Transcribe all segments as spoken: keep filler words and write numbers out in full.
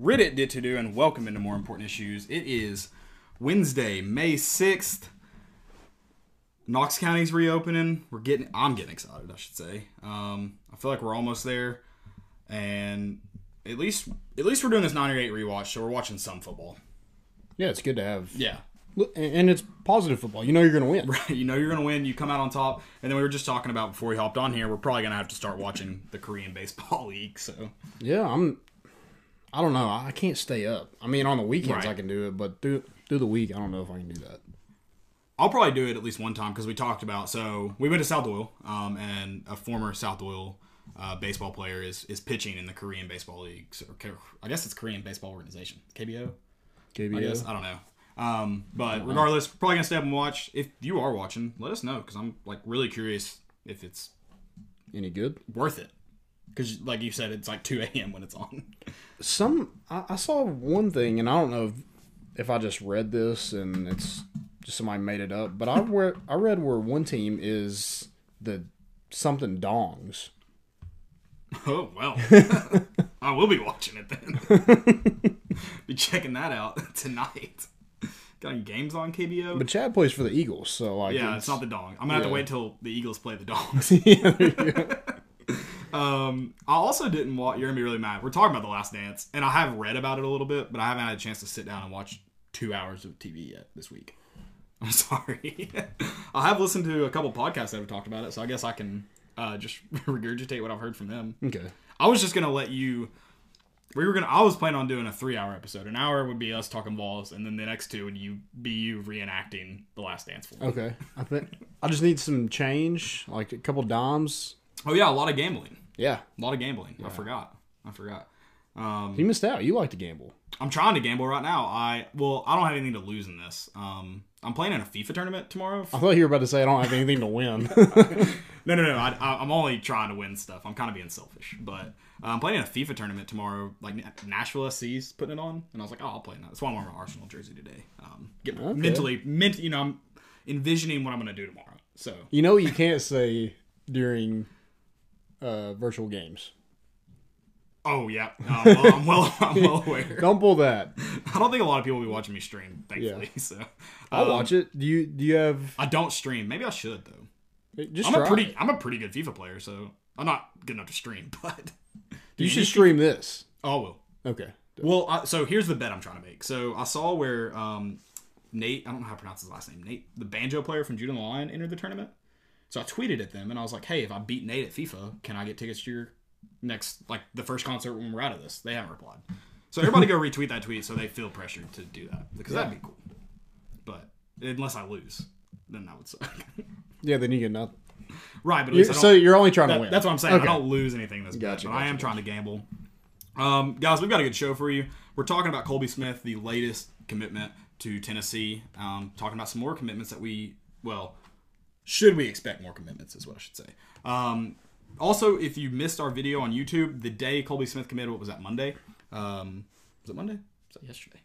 Reddit did to do, and welcome into More Important Issues. It is Wednesday, May sixth. Knox County's reopening. We're getting, I'm getting excited, I should say. Um, I feel like we're almost there, and at least, at least we're doing this ninety-eight rewatch, so we're watching some football. Yeah, it's good to have. Yeah. And it's positive football. You know you're going to win. Right. You know you're going to win. You come out on top. And then we were just talking about before we hopped on here, we're probably going to have to start watching the Korean Baseball League. So yeah, I'm. I don't know. I can't stay up. I mean, on the weekends right. I can do it, but through through the week, I don't know if I can do that. I'll probably do it at least one time because we talked about. So we went to South Doyle, um, and a former South Doyle uh, baseball player is is pitching in the Korean Baseball League. So I guess it's Korean Baseball Organization, K B O. K B O. I guess I don't know. Um, but regardless, probably going to stay up and watch. If you are watching, let us know because I'm like really curious if it's any good, worth it. Because like you said, it's like two a.m. when it's on. Some I, I saw one thing, and I don't know if, if I just read this and it's just somebody made it up. But I where I read where one team is the something Dongs. Oh well, I will be watching it then. Be checking that out tonight. Got games on K B O. But Chad plays for the Eagles, so I yeah, guess. It's not the Dong. I'm gonna yeah. have to wait till the Eagles play the Dongs. Yeah, there you go. um, I also didn't watch. You're gonna be really mad. We're talking about The Last Dance, and I have read about it a little bit, but I haven't had a chance to sit down and watch two hours of T V yet this week. I'm sorry. I have listened to a couple podcasts that have talked about it, so I guess I can uh, just regurgitate what I've heard from them. Okay. I was just gonna let you. We were gonna. I was planning on doing a three-hour episode. An hour would be us talking balls, and then the next two would you be you reenacting The Last Dance for me. Okay, I think I just need some change, like a couple dimes. Oh yeah, a lot of gambling. Yeah, a lot of gambling. Yeah. I forgot. I forgot. Um, you missed out. You like to gamble. I'm trying to gamble right now. I well, I don't have anything to lose in this. Um, I'm playing in a FIFA tournament tomorrow. I thought you were about to say I don't have anything to win. No, no, no. I, I, I'm only trying to win stuff. I'm kind of being selfish, but. I'm um, playing in a FIFA tournament tomorrow. Like Nashville S C's putting it on, and I was like, "Oh, I'll play in that." That's why I'm wearing my Arsenal jersey today. Um, get okay. mentally, ment- you know, I'm envisioning what I'm going to do tomorrow. So you know, you can't say during uh, virtual games. Oh yeah, um, well, I'm well, I'm well aware. Don't pull that. I don't think a lot of people will be watching me stream. Thankfully, yeah. so um, I'll watch it. Do you? Do you have? I don't stream. Maybe I should though. Just I'm try. a pretty. I'm a pretty good FIFA player, so I'm not good enough to stream, but. You, you should stream keep... this. Oh, I will. Okay. Well, I, so here's the bet I'm trying to make. So I saw where um, Nate, I don't know how to pronounce his last name, Nate, the banjo player from Judah Lion, entered the tournament. So I tweeted at them, and I was like, hey, if I beat Nate at FIFA, can I get tickets to your next, like the first concert when we're out of this? They haven't replied. So everybody go retweet that tweet so they feel pressured to do that, because yeah. that'd be cool. But unless I lose, then that would suck. Yeah, then you get nothing. Right, but at least you're, I so you're only trying that, to win. That's what I'm saying. Okay. I don't lose anything this gotcha, bet, but gotcha, I am gotcha. trying to gamble. Um, guys, we've got a good show for you. We're talking about Colbey Smith, the latest commitment to Tennessee. Um, talking about some more commitments that we, well, should we expect more commitments is what I should say. Um, also, if you missed our video on YouTube, the day Colbey Smith committed, what was that, Monday? Um, was it Monday? Was that yesterday?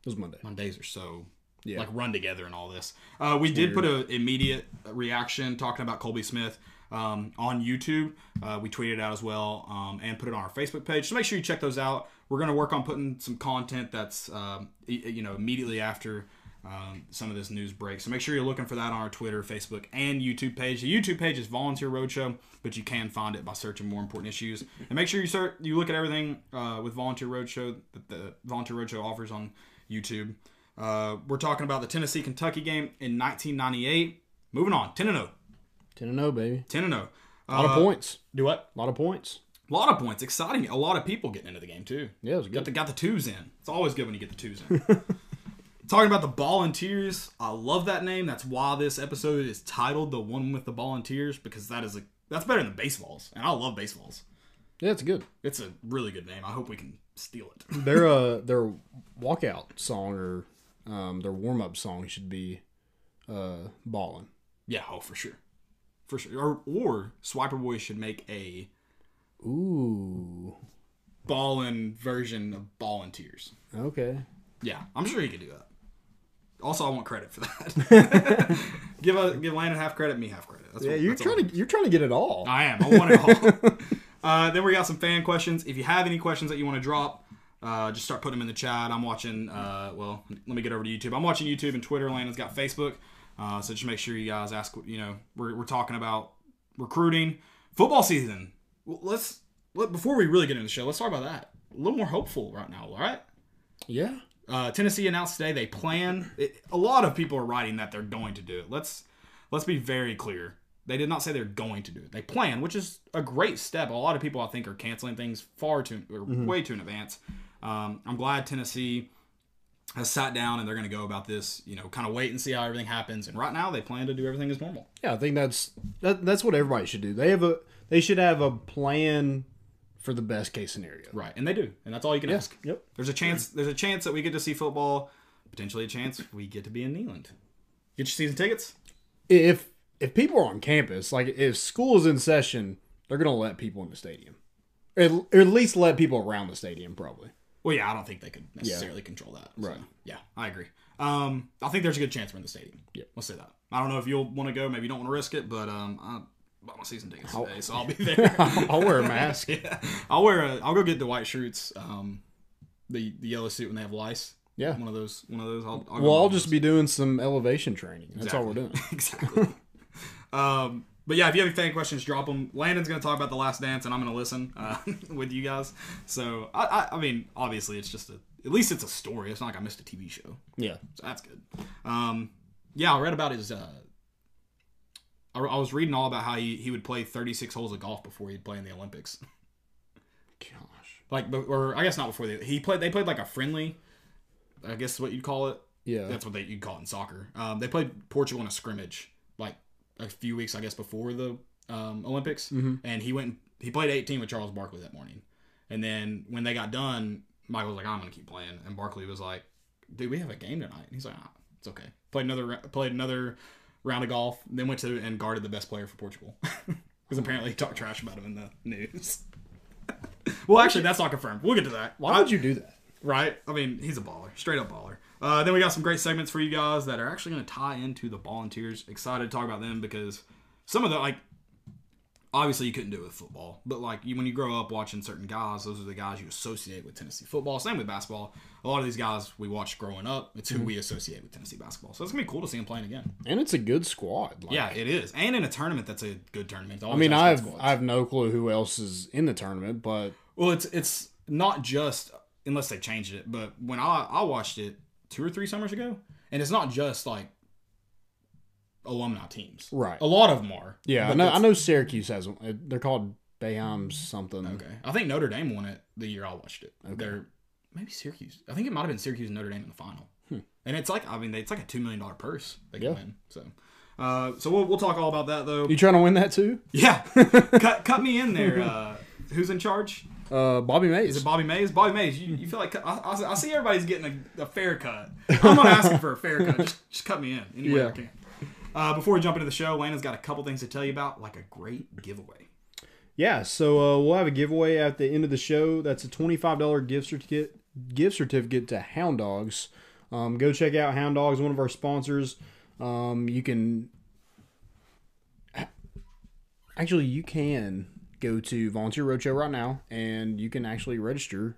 It was Monday. Mondays are so... Yeah. Like run together and all this. Uh, we did put an immediate reaction talking about Colbey Smith um, on YouTube. Uh, we tweeted it out as well um, and put it on our Facebook page. So make sure you check those out. We're going to work on putting some content that's um, you know immediately after um, some of this news breaks. So make sure you're looking for that on our Twitter, Facebook, and YouTube page. The YouTube page is Volunteer Roadshow, but you can find it by searching More Important Issues. And make sure you search, you look at everything uh, with Volunteer Roadshow that the Volunteer Roadshow offers on YouTube. Uh, we're talking about the Tennessee-Kentucky game in nineteen ninety-eight. Moving on, ten and oh. ten and oh, baby. ten and oh. A lot uh, of points. Do what? A lot of points. A lot of points. Exciting. A lot of people getting into the game, too. Yeah, it was good. Got the, got the twos in. It's always good when you get the twos in. Talking about the Volunteers. I love that name. That's why this episode is titled The One with the Volunteers, because that is a, that's better than baseballs, and I love baseballs. Yeah, it's good. It's a really good name. I hope we can steal it. Their uh, their walkout song or... Um, their warm-up song should be uh, Ballin'. Yeah, oh, for sure. For sure. Or, or Swiper Boys should make a ooh Ballin' version of Volunteers. Okay. Yeah, I'm sure you could do that. Also, I want credit for that. give a, give Landon half credit, me half credit. That's yeah, what, you're that's trying to, you're trying to get it all. I am. I want it all. uh, then we got some fan questions. If you have any questions that you want to drop, Uh, just start putting them in the chat. I'm watching, uh, well, let me get over to YouTube. I'm watching YouTube and Twitter. Landon's got Facebook. Uh, so just make sure you guys ask, you know, we're, we're talking about recruiting, football season. Well, let's, let, before we really get into the show, let's talk about that. A little more hopeful right now, all right? Yeah. Uh, Tennessee announced today they plan. It, a lot of people are writing that they're going to do it. Let's let's be very clear. They did not say they're going to do it. They plan, which is a great step. A lot of people, I think, are canceling things far too, or mm-hmm. way too in advance. Um, I'm glad Tennessee has sat down and they're going to go about this. You know, kind of wait and see how everything happens. And right now, they plan to do everything as normal. Yeah, I think that's that, that's what everybody should do. They have a they should have a plan for the best case scenario. Right. And they do. And that's all you can yeah. ask. Yep. There's a chance there's a chance that we get to see football, potentially a chance we get to be in Neyland. Get your season tickets? If if people are on campus, like if school is in session, they're going to let people in the stadium. Or at least let people around the stadium probably. Well, yeah, I don't think they could necessarily yeah. control that. So. Right. Yeah, I agree. Um, I think there's a good chance we're in the stadium. Yeah. Let's say that. I don't know if you'll want to go, maybe you don't want to risk it, but um I bought my season tickets today, so I'll be there. I'll wear a mask. yeah. I'll wear a. I'll go get the white shirts, um, the the yellow suit when they have lice. Yeah, one of those. One of those. I'll, I'll well, I'll just those. be doing some elevation training. That's exactly. all we're doing. exactly. um, but yeah, if you have any questions, drop them. Landon's going to talk about The Last Dance, and I'm going to listen uh, with you guys. So I, I, I mean, obviously, it's just a. At least it's a story. It's not like I missed a T V show. Yeah, so that's good. Um, yeah, I read about his. Uh, I was reading all about how he, he would play thirty-six holes of golf before he'd play in the Olympics. Gosh. Like, or I guess not before. They, he played, they played like a friendly, I guess what you'd call it. Yeah. That's what they, you'd call it in soccer. Um, they played Portugal in a scrimmage, like a few weeks, I guess, before the um, Olympics. Mm-hmm. And he went, he played eighteen with Charles Barkley that morning. And then when they got done, Michael was like, I'm going to keep playing. And Barkley was like, dude, we have a game tonight. And he's like, ah, it's okay. Played another, played another, round of golf, then went to and guarded the best player for Portugal. Because apparently he talked trash about him in the news. Well, actually, that's not confirmed. We'll get to that. Why I, would you do that? Right? I mean, he's a baller. Straight up baller. Uh, then we got some great segments for you guys that are actually going to tie into the Volunteers. Excited to talk about them because some of the, like, obviously you couldn't do it with football. But, like, you, when you grow up watching certain guys, those are the guys you associate with Tennessee football. Same with basketball. A lot of these guys we watched growing up, it's who mm-hmm. we associate with Tennessee basketball. So it's going to be cool to see them playing again. And it's a good squad. Like, yeah, it is. And in a tournament that's a good tournament. I mean, I have I have no clue who else is in the tournament, but... Well, it's it's not just, unless they changed it, but when I, I watched it two or three summers ago, and it's not just, like, alumni teams. Right. A lot of them are. Yeah, I know, I know Syracuse has one. They're called Bayhams something. Okay. I think Notre Dame won it the year I watched it. Okay. They're... Maybe Syracuse. I think it might have been Syracuse and Notre Dame in the final. Hmm. And it's like, I mean, it's like a two million dollars purse they can yeah. win. So uh, so we'll, we'll talk all about that, though. You trying to win that, too? Yeah. cut cut me in there. Uh, who's in charge? Uh, Bobby Mays. Is it Bobby Mays? Bobby Mays, you, you feel like, I, I, I see everybody's getting a, a fair cut. I'm not asking for a fair cut. Just, just cut me in any way yeah. I can. Uh, before we jump into the show, Landon's got a couple things to tell you about, like a great giveaway. Yeah, so uh, we'll have a giveaway at the end of the show. That's a twenty-five dollars gift certificate. gift certificate to Hound Dogs. Um, go check out Hound Dogs, one of our sponsors. Um, you can actually you can go to Volunteer Roadshow right now, and you can actually register,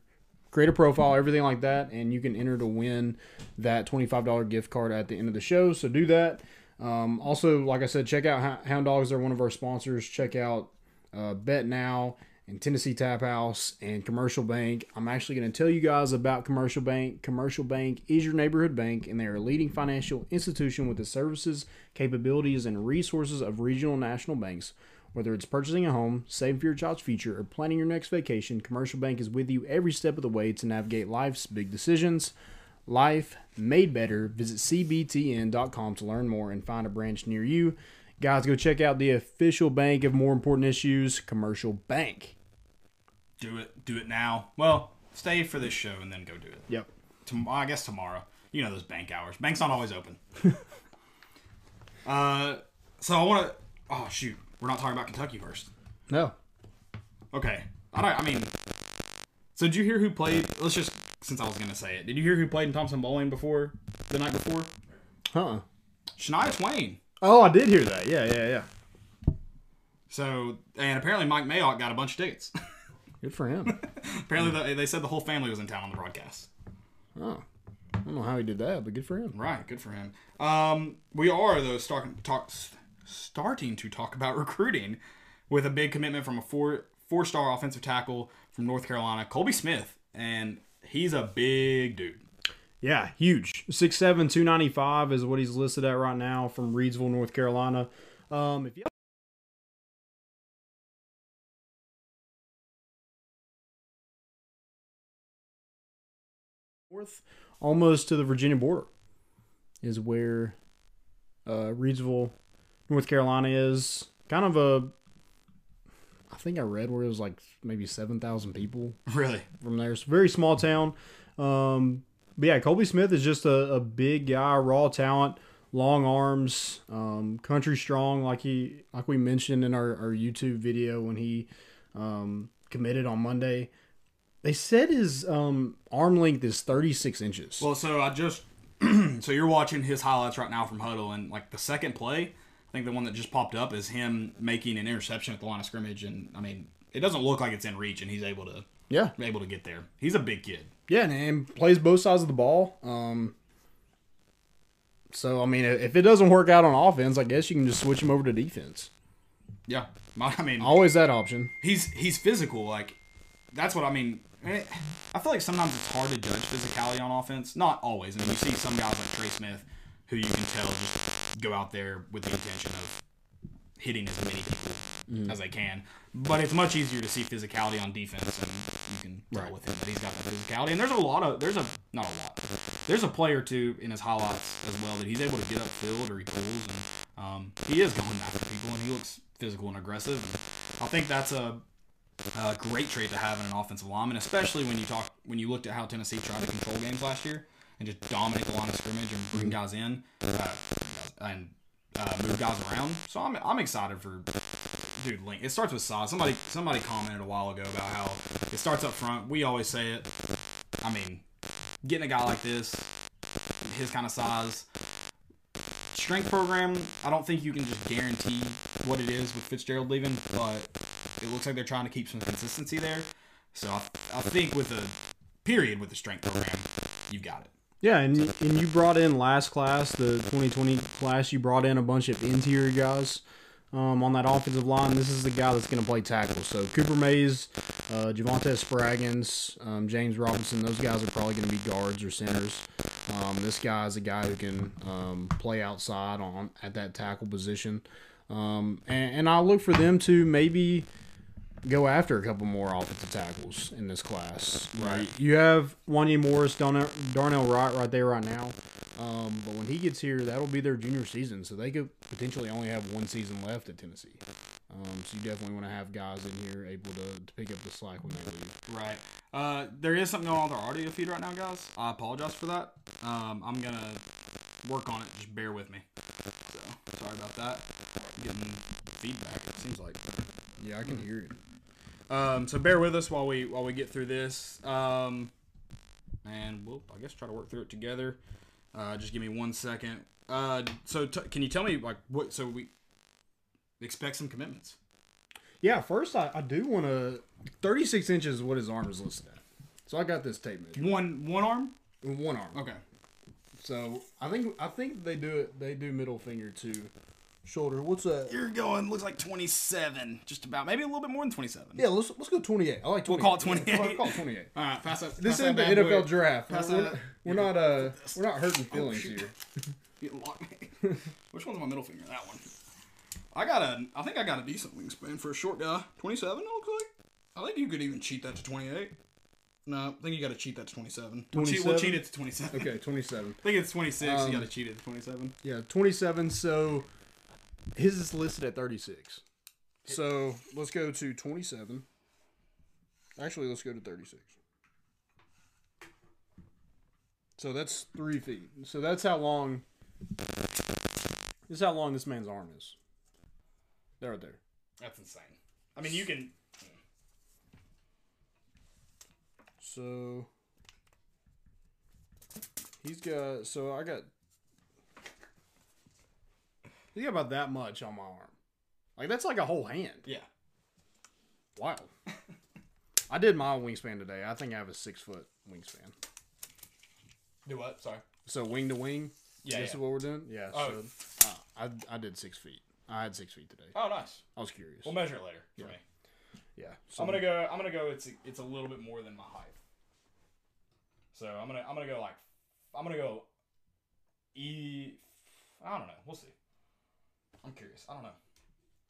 create a profile, everything like that, and you can enter to win that twenty-five dollars gift card at the end of the show. So do that. Um, also, like I said, check out Hound Dogs. They're one of our sponsors. Check out uh, Bet Now and Tennessee Tap House and Commercial Bank. I'm actually going to tell you guys about Commercial Bank. Commercial Bank is your neighborhood bank, and they are a leading financial institution with the services, capabilities, and resources of regional and national banks. Whether it's purchasing a home, saving for your child's future, or planning your next vacation, Commercial Bank is with you every step of the way to navigate life's big decisions. Life made better. Visit c b t n dot com to learn more and find a branch near you. Guys, go check out the official bank of more important issues, Commercial Bank. Do it. Do it now. Well, stay for this show and then go do it. Yep. Tom- I guess tomorrow. You know those bank hours. Bank's not always open. uh, so I want to... Oh, shoot. We're not talking about Kentucky first. No. Okay. I don't... I mean... So did you hear who played... Let's just... Since I was going to say it. Did you hear who played in Thompson Bowling before, the night before? Huh. Shania Twain. Oh, I did hear that. Yeah, yeah, yeah. So, and apparently Mike Mayock got a bunch of tickets. Good for him. Apparently, the, they said the whole family was in town on the broadcast. Oh. I don't know how he did that, but good for him. Right, good for him. Um, we are, though, start, talk, starting to talk about recruiting with a big commitment from a four, four-star offensive tackle from North Carolina, Colbey Smith. And he's a big dude. Yeah, huge. six seven, two ninety-five is what he's listed at right now from Reidsville, North Carolina. Um, if you north, almost to the Virginia border is where uh, Reidsville, North Carolina is. Kind of a, I think I read where it was like maybe seven thousand people. Really? From there. It's a very small town. Um, but yeah, Colbey Smith is just a, a big guy, raw talent, long arms, um, country strong, like he, like we mentioned in our, our YouTube video when he um, committed on Monday. They said his um, arm length is thirty-six inches. Well, so I just so you're watching his highlights right now from Huddle, and like the second play, I think the one that just popped up is him making an interception at the line of scrimmage, and I mean, it doesn't look like it's in reach, and he's able to yeah able to get there. He's a big kid. Yeah, and, and plays both sides of the ball. Um, so I mean, if it doesn't work out on offense, I guess you can just switch him over to defense. Yeah, I mean, always that option. He's he's physical, like. That's what I mean. I feel like sometimes it's hard to judge physicality on offense. Not always. I mean, you see some guys like Trey Smith, who you can tell just go out there with the intention of hitting as many people mm. as they can. But it's much easier to see physicality on defense, and you can tell right. with him that he's got that physicality. And there's a lot of there's a not a lot. There's a player too in his highlights as well that he's able to get upfield or he pulls, and um, he is going after people, and he looks physical and aggressive. And I think that's a Uh, great trait to have in an offensive lineman, especially when you talk when you looked at how Tennessee tried to control games last year and just dominate the line of scrimmage and bring guys in uh, and uh, move guys around. So I'm I'm excited for dude. Link. It starts with size. Somebody somebody commented a while ago about how it starts up front. We always say it. I mean, getting a guy like this, his kind of size. Strength program, I don't think you can just guarantee what it is with Fitzgerald leaving, but it looks like they're trying to keep some consistency there. So I, I think with the period with the strength program, you got it. Yeah, and so. and you brought in last class, the twenty twenty class, you brought in a bunch of interior guys um, on that offensive line. This is the guy that's going to play tackle. So Cooper Mays, uh, Javonte Spraggins, um, James Robinson, those guys are probably going to be guards or centers. Um, this guy is a guy who can um, play outside on at that tackle position. Um, and, and I'll look for them to maybe go after a couple more offensive tackles in this class. Right. right. You have Wanye Morris, Darnell, Darnell Wright right there right now. Um, but when he gets here, that'll be their junior season. So they could potentially only have one season left at Tennessee. Um, so you definitely want to have guys in here able to, to pick up the slack when they leave. Right. Uh, there is something going on with our audio feed right now, guys. I apologize for that. Um, I'm going to work on it. Just bear with me. So, sorry about that. I'm getting feedback, it seems like. Yeah, I can hear it. Um, so bear with us while we while we get through this. Um, and we'll, I guess, try to work through it together. Uh, just give me one second. Uh, so t can you tell me, like, what – so we – expect some commitments. Yeah, first I, I do want to. Thirty-six inches is what his arm is listed at. So I got this tape measure. One one arm. One arm. Okay. So I think I think they do it. They do middle finger to shoulder. What's that? You're going. Looks like twenty-seven, just about. Maybe a little bit more than twenty-seven. Yeah, let's let's go twenty-eight. I like twenty-eight. We'll call it twenty-eight. We'll call it twenty-eight. All right, pass that. This isn't the N F L draft. Pass that. We're not uh we're not hurting feelings here. You locked me. Which one's my middle finger? That one. I got a, I think I got a decent wingspan for a short guy. twenty-seven, it looks like. I think you could even cheat that to twenty-eight. No, I think you got to cheat that to twenty-seven. We'll cheat, we'll cheat it to twenty-seven. Okay, twenty-seven. I think it's twenty-six. Um, you got to cheat it to twenty-seven. Yeah, twenty-seven. So his is listed at thirty-six. So let's go to twenty-seven. Actually, let's go to thirty-six. So that's three feet. So that's how long. This is how long this man's arm is. They're right there. That's insane. I mean, you can... So, he's got... So, I got... He's got about that much on my arm. Like, that's like a whole hand. Yeah. Wow. I did my wingspan today. I think I have a six foot wingspan. Do what? Sorry. So wing to wing. Yeah. This yeah. is what we're doing. Yeah. Oh. So, uh, I I did six feet. I had six feet today. Oh, nice. I was curious. We'll measure it later. For yeah. me. Yeah. So I'm gonna go. I'm gonna go. It's a, it's a little bit more than my height. So I'm gonna I'm gonna go like I'm gonna go. E. I don't know. We'll see. I'm curious. I don't know.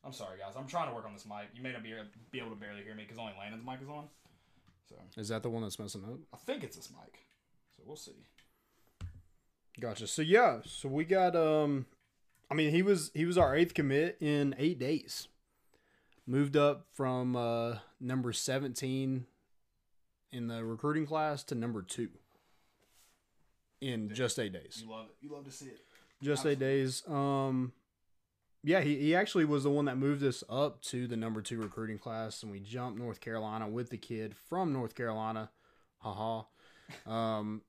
I'm sorry, guys. I'm trying to work on this mic. You may not be, be able to barely hear me because only Landon's mic is on. So is that the one that's messing up? I think it's this mic. So we'll see. Gotcha. So yeah. So we got. Um, I mean, he was he was our eighth commit in eight days. Moved up from uh, number seventeen in the recruiting class to number two in Dude, just eight days. You love it. You love to see it. Just Absolutely. eight days. Um. Yeah, he, he actually was the one that moved us up to the number two recruiting class, and we jumped North Carolina with the kid from North Carolina. Ha ha. Um,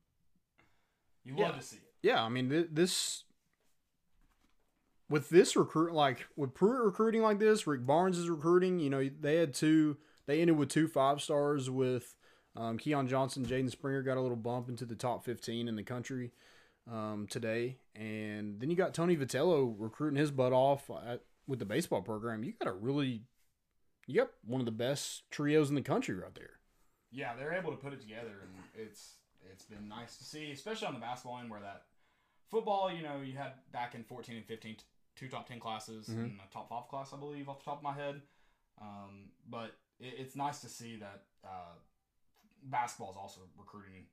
you yeah. love to see it. Yeah, I mean, th- this – with this recruit – like, with Pruitt recruiting like this, Rick Barnes is recruiting. You know, they had two – they ended with two five-stars with um, Keon Johnson. Jaden Springer got a little bump into the top fifteen in the country. Um, today, and then you got Tony Vitello recruiting his butt off at, with the baseball program. You got a really, you got one of the best trios in the country right there. Yeah, they're able to put it together, and it's it's been nice to see, especially on the basketball end where that football, you know, you had back in fourteen and fifteen, two top ten classes mm-hmm. and a top five class, I believe, off the top of my head. Um, but it, it's nice to see that uh, basketball is also recruiting.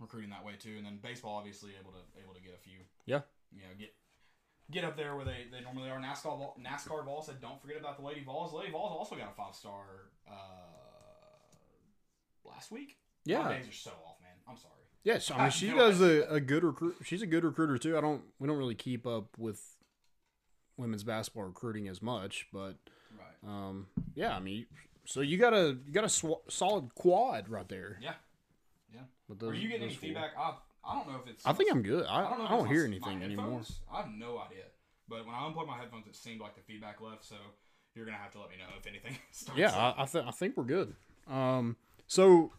Recruiting that way too, and then baseball obviously able to able to get a few. Yeah. You know, get get up there where they, they normally are. NASCAR NASCAR Vols said, don't forget about the Lady Vols. Lady Vols also got a five star uh, last week. Yeah. My days are so off, man. I'm sorry. Yes, yeah, so, I mean she I does a, a good recruit. She's a good recruiter too. I don't we don't really keep up with women's basketball recruiting as much, but right. Um. Yeah. I mean, so you got a you got a sw- solid quad right there. Yeah. Yeah. Are you getting any feedback? I I don't know if it's. I think I'm good. I, I don't, know if I don't hear anything anymore. I have no idea. But when I unplugged my headphones, it seemed like the feedback left. So you're gonna have to let me know if anything starts. Yeah, I, I think I think we're good. Um, so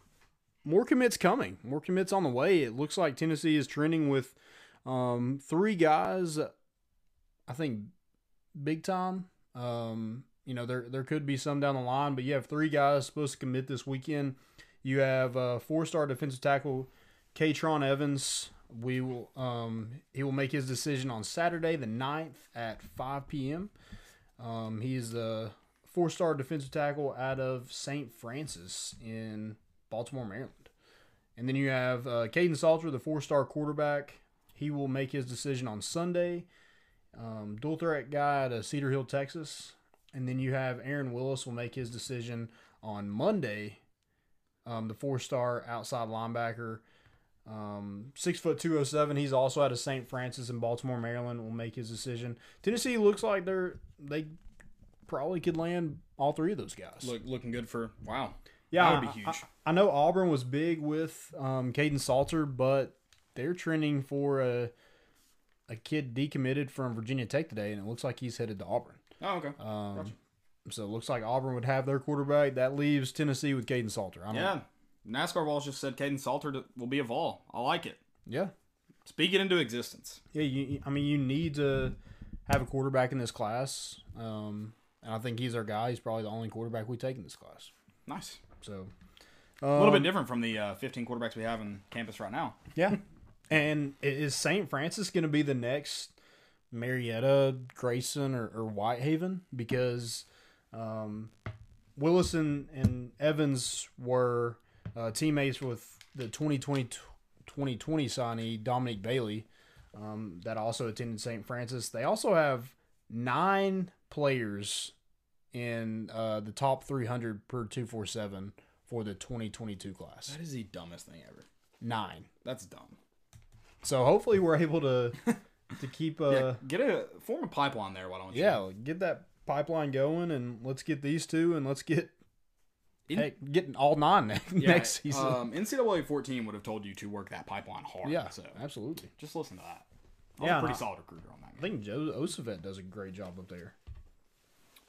more commits coming. More commits on the way. It looks like Tennessee is trending with, um, three guys. I think big time. Um, you know there there could be some down the line, but you have three guys supposed to commit this weekend. You have uh, four-star defensive tackle Katron Evans. We will um, he will make his decision on Saturday the ninth at five p.m. Um, he is the four-star defensive tackle out of Saint Francis in Baltimore, Maryland. And then you have uh, Caden Salter, the four-star quarterback. He will make his decision on Sunday. Um, dual threat guy out of Cedar Hill, Texas. And then you have Aaron Willis will make his decision on Monday. Um, the four-star outside linebacker, um, six foot two oh seven. He's also out of Saint Francis in Baltimore, Maryland. Will make his decision. Tennessee looks like they're they probably could land all three of those guys. Look, looking good for wow. Yeah, that would be huge. I, I know Auburn was big with um, Caden Salter, but they're trending for a a kid decommitted from Virginia Tech today, and it looks like he's headed to Auburn. Oh, okay. Um, gotcha. So it looks like Auburn would have their quarterback. That leaves Tennessee with Caden Salter. I don't yeah. know. NASCAR Vols just said Caden Salter will be a Vol. I like it. Yeah. Speak it into existence. Yeah, you, I mean, you need to have a quarterback in this class. Um, and I think he's our guy. He's probably the only quarterback we take in this class. Nice. So um, a little bit different from the uh, fifteen quarterbacks we have on campus right now. Yeah. And is Saint Francis going to be the next Marietta, Grayson, or, or Whitehaven? Because – Um, Willis and, and Evans were uh, teammates with the twenty twenty signee Dominic Bailey um, that also attended Saint Francis. They also have nine players in uh, the top three hundred per two forty-seven for the twenty twenty-two class. That is the dumbest thing ever. Nine. That's dumb. So hopefully we're able to to keep a yeah, get a form a pipeline there. Why don't you? Yeah, get that pipeline going, and let's get these two, and let's get In, heck, getting all nine next, yeah, next season. Um, N C double A fourteen would have told you to work that pipeline hard. Yeah, so absolutely. Just listen to that. I'm yeah, a pretty I, solid recruiter on that. I game. think Joe Osavet does a great job up there.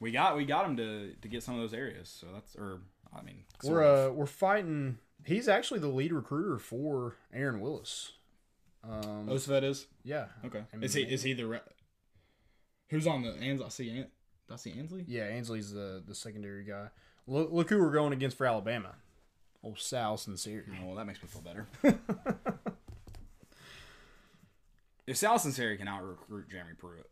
We got we got him to, to get some of those areas, so that's or I mean, we're uh, we're fighting. He's actually the lead recruiter for Aaron Willis. Um, Osvet is? Yeah. Okay. I mean, is he is he the re- who's on the Ansley? I see An- did I see Ansley? Yeah, Ansley's the, the secondary guy. Look, look who we're going against for Alabama. Old Sal Sincere. Oh, well, that makes me feel better. If Sal Sincere can out-recruit Jeremy Pruitt,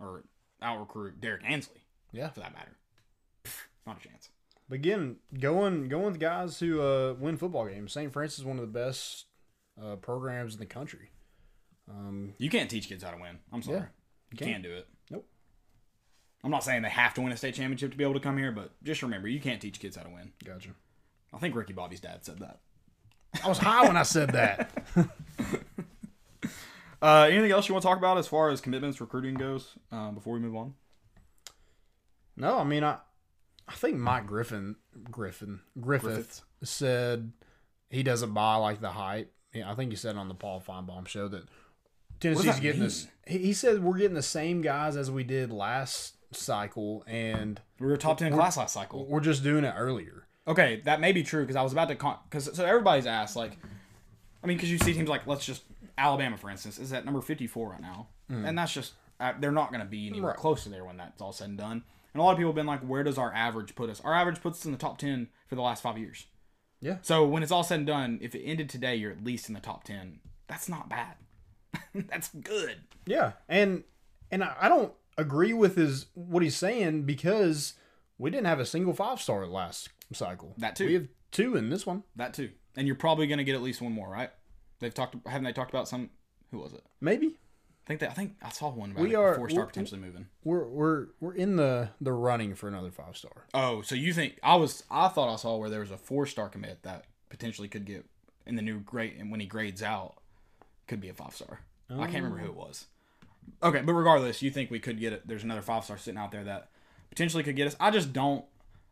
or out-recruit Derek Ansley, yeah, for that matter, pff, not a chance. But again, going going with guys who uh, win football games. Saint Francis is one of the best uh, programs in the country. Um, you can't teach kids how to win. I'm sorry. Yeah, you can't. You can't do it. Nope. I'm not saying they have to win a state championship to be able to come here, but just remember, you can't teach kids how to win. Gotcha. I think Ricky Bobby's dad said that. I was high when I said that. uh, anything else you want to talk about as far as commitments, recruiting goes uh, before we move on? No, I mean, I... I think Mike Griffin, Griffin, Griffith, Griffith said he doesn't buy like the hype. Yeah, I think he said on the Paul Feinbaum show that Tennessee's that getting mean? this. He said we're getting the same guys as we did last cycle, and we were top ten class last cycle. We're just doing it earlier. Okay, that may be true because I was about to because so everybody's asked like, I mean, because you see teams like let's just Alabama for instance is at number fifty-four right now, mm. and that's just they're not going to be anywhere right. close to there when that's all said and done. And a lot of people have been like, where does our average put us? Our average puts us in the top ten for the last five years. Yeah. So when it's all said and done, if it ended today, you're at least in the top ten. That's not bad. That's good. Yeah. And and I don't agree with his what he's saying because we didn't have a single five-star last cycle. That too. We have two in this one. That too. And you're probably going to get at least one more, right? They've talked. Haven't they talked about some? Who was it? Maybe. I think that I think I saw one about we it before start potentially moving. We're we're we're in the, the running for another five star. Oh, so you think I was I thought I saw where there was a four star commit that potentially could get in the new grade and when he grades out could be a five star. Um, I can't remember who it was. Okay, but regardless, you think we could get it? There's another five star sitting out there that potentially could get us. I just don't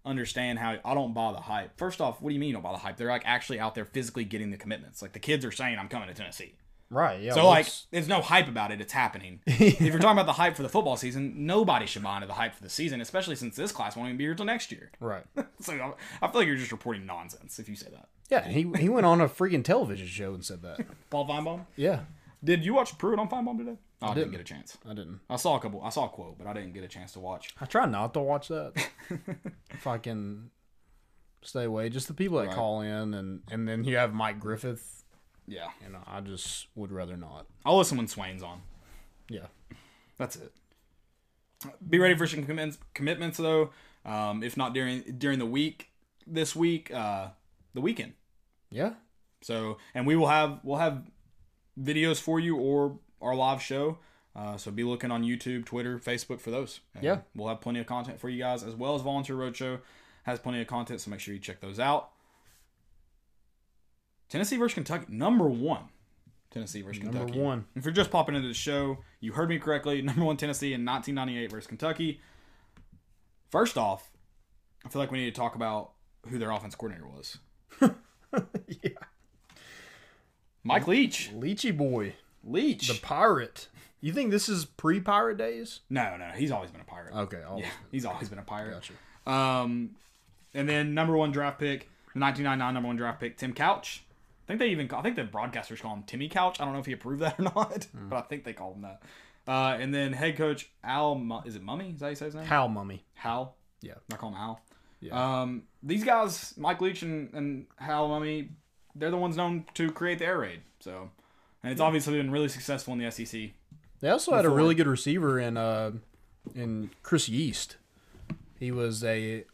understand how I don't buy the hype. First off, what do you mean you don't buy the hype? They're like actually out there physically getting the commitments. Like the kids are saying, I'm coming to Tennessee. Right, yeah. So, well, like, there's no hype about it. It's happening. Yeah. If you're talking about the hype for the football season, nobody should buy into the hype for the season, especially since this class won't even be here until next year. Right. So, I feel like you're just reporting nonsense if you say that. Yeah, he he went on a freaking television show and said that. Paul Feinbaum? Yeah. Did you watch Pruitt on Feinbaum today? Oh, I, I didn't. didn't get a chance. I didn't. I saw a couple. I saw a quote, but I didn't get a chance to watch. I try not to watch that. If I can stay away. Just the people that right. call in, and, and then you have Mike Griffith. Yeah. And I just would rather not. I'll listen when Swain's on. Yeah. That's it. Be ready for some commitments, commitments though. Um, if not during during the week, this week, uh, the weekend. Yeah. So, and we will have we'll have videos for you or our live show. Uh, so be looking on YouTube, Twitter, Facebook for those. And yeah. We'll have plenty of content for you guys as well as Volunteer Roadshow has plenty of content. So make sure you check those out. Tennessee versus Kentucky, number one. Tennessee versus number Kentucky. Number one. If you're just popping into the show, you heard me correctly. Number one Tennessee in nineteen ninety-eight versus Kentucky. First off, I feel like we need to talk about who their offense coordinator was. Yeah. Mike Leach. Leachy boy. Leach. The pirate. You think this is pre-pirate days? No, no. He's always been a pirate. Okay. Always yeah, been. He's always been a pirate. Gotcha. Um, and then number one draft pick, the nineteen ninety-nine number one draft pick, Tim Couch. I think they even, I think the broadcasters call him Timmy Couch. I don't know if he approved that or not, mm. but I think they call him that. Uh, and then head coach Al, is it Mumme? Is that how you say his name? Hal Mumme. Hal? Yeah. I call him Hal. Yeah. Um, these guys, Mike Leach and, and Hal Mumme, they're the ones known to create the air raid. So, and it's yeah. obviously been really successful in the S E C. They also before. had a really good receiver in uh, in Chris Yeast. He was a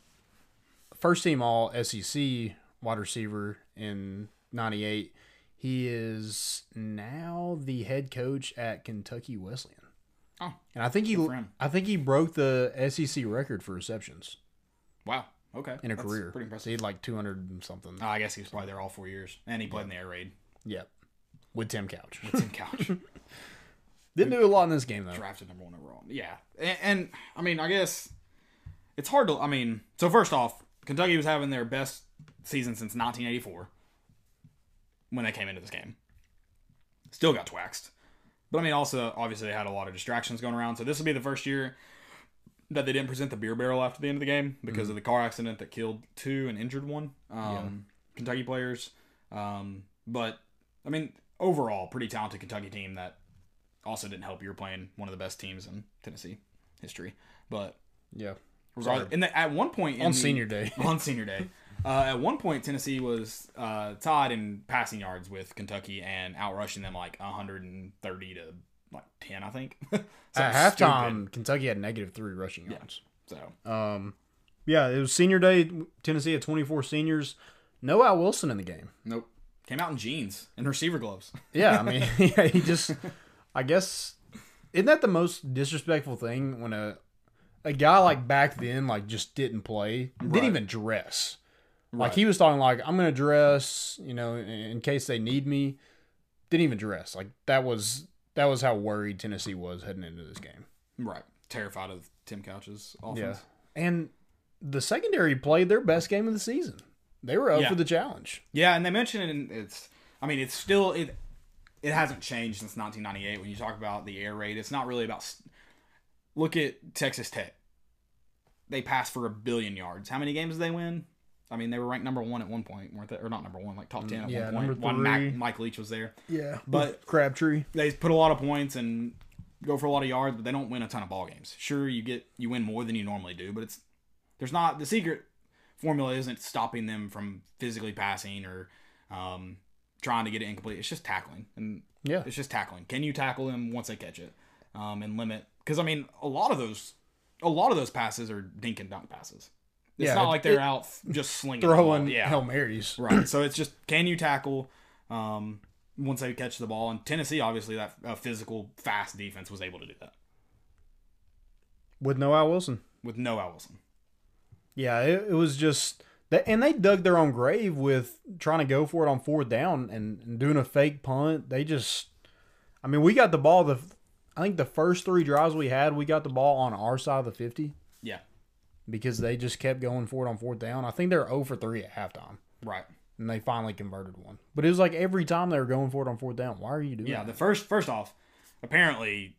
first team all S E C wide receiver in ninety-eight. He is now the head coach at Kentucky Wesleyan. Oh, and I think he, I think he broke the S E C record for receptions. Wow. Okay. In a That's career, pretty impressive. He had like two hundred and something. Oh, I guess he was probably there all four years, and he played yeah. in the air raid. Yep. With Tim Couch. With Tim Couch. Didn't do a lot in this game though. Drafted number one overall. Yeah, and, and I mean, I guess it's hard to. I mean, so first off, Kentucky was having their best season since nineteen eighty-four. When they came into this game. Still got twaxed. But I mean also obviously they had a lot of distractions going around. So this will be the first year that they didn't present the beer barrel after the end of the game because mm-hmm. of the car accident that killed two and injured one. Um, yeah. Kentucky players. Um, but, I mean, overall, pretty talented Kentucky team that also didn't help. You were playing one of the best teams in Tennessee history. But, yeah. Regardless, and the, at one point in on the, senior day, on senior day, uh, at one point Tennessee was uh, tied in passing yards with Kentucky and outrushing them like one hundred thirty to like ten, I think. At halftime, Kentucky had negative three rushing yards. Yeah. So, um, yeah, it was senior day. Tennessee had twenty-four seniors. No Al Wilson in the game. Nope. Came out in jeans and receiver gloves. Yeah, I mean, yeah, he just. I guess isn't that the most disrespectful thing when a A guy like back then like just didn't play, right. didn't even dress. Right. Like he was talking like, I'm going to dress, you know, in, in case they need me. Didn't even dress. Like that was that was how worried Tennessee was heading into this game. Right. Terrified of Tim Couch's offense. Yeah. And the secondary played their best game of the season. They were up yeah. for the challenge. Yeah, and they mentioned it in, it's I mean, it's still it it hasn't changed since nineteen ninety-eight when you talk about the air raid. It's not really about st- Look at Texas Tech. They passed for a billion yards. How many games did they win? I mean, they were ranked number one at one point, weren't they? Or not number one, like top ten at yeah, one point. One Mac, Mike Leach was there. Yeah, but Crabtree. They put a lot of points and go for a lot of yards, but they don't win a ton of ball games. Sure, you get you win more than you normally do, but it's there's not the secret formula isn't stopping them from physically passing or um, trying to get it incomplete. It's just tackling, and yeah, it's just tackling. Can you tackle them once they catch it um, and limit? Because, I mean, a lot of those a lot of those passes are dink and dunk passes. It's yeah, not like they're it, out just slinging. Throwing yeah. Hail Marys. Right. So it's just, can you tackle um, once they catch the ball? And Tennessee, obviously, that uh, physical, fast defense was able to do that. With no Al Wilson. With no Al Wilson. Yeah, it, it was just... That, and they dug their own grave with trying to go for it on fourth down and, and doing a fake punt. They just... I mean, we got the ball... the. I think the first three drives we had, we got the ball on our side of the fifty. Yeah. Because they just kept going for it on fourth down. I think they were zero for three at halftime. Right. And they finally converted one. But it was like every time they were going for it on fourth down, why are you doing yeah, that? Yeah, the first first off, apparently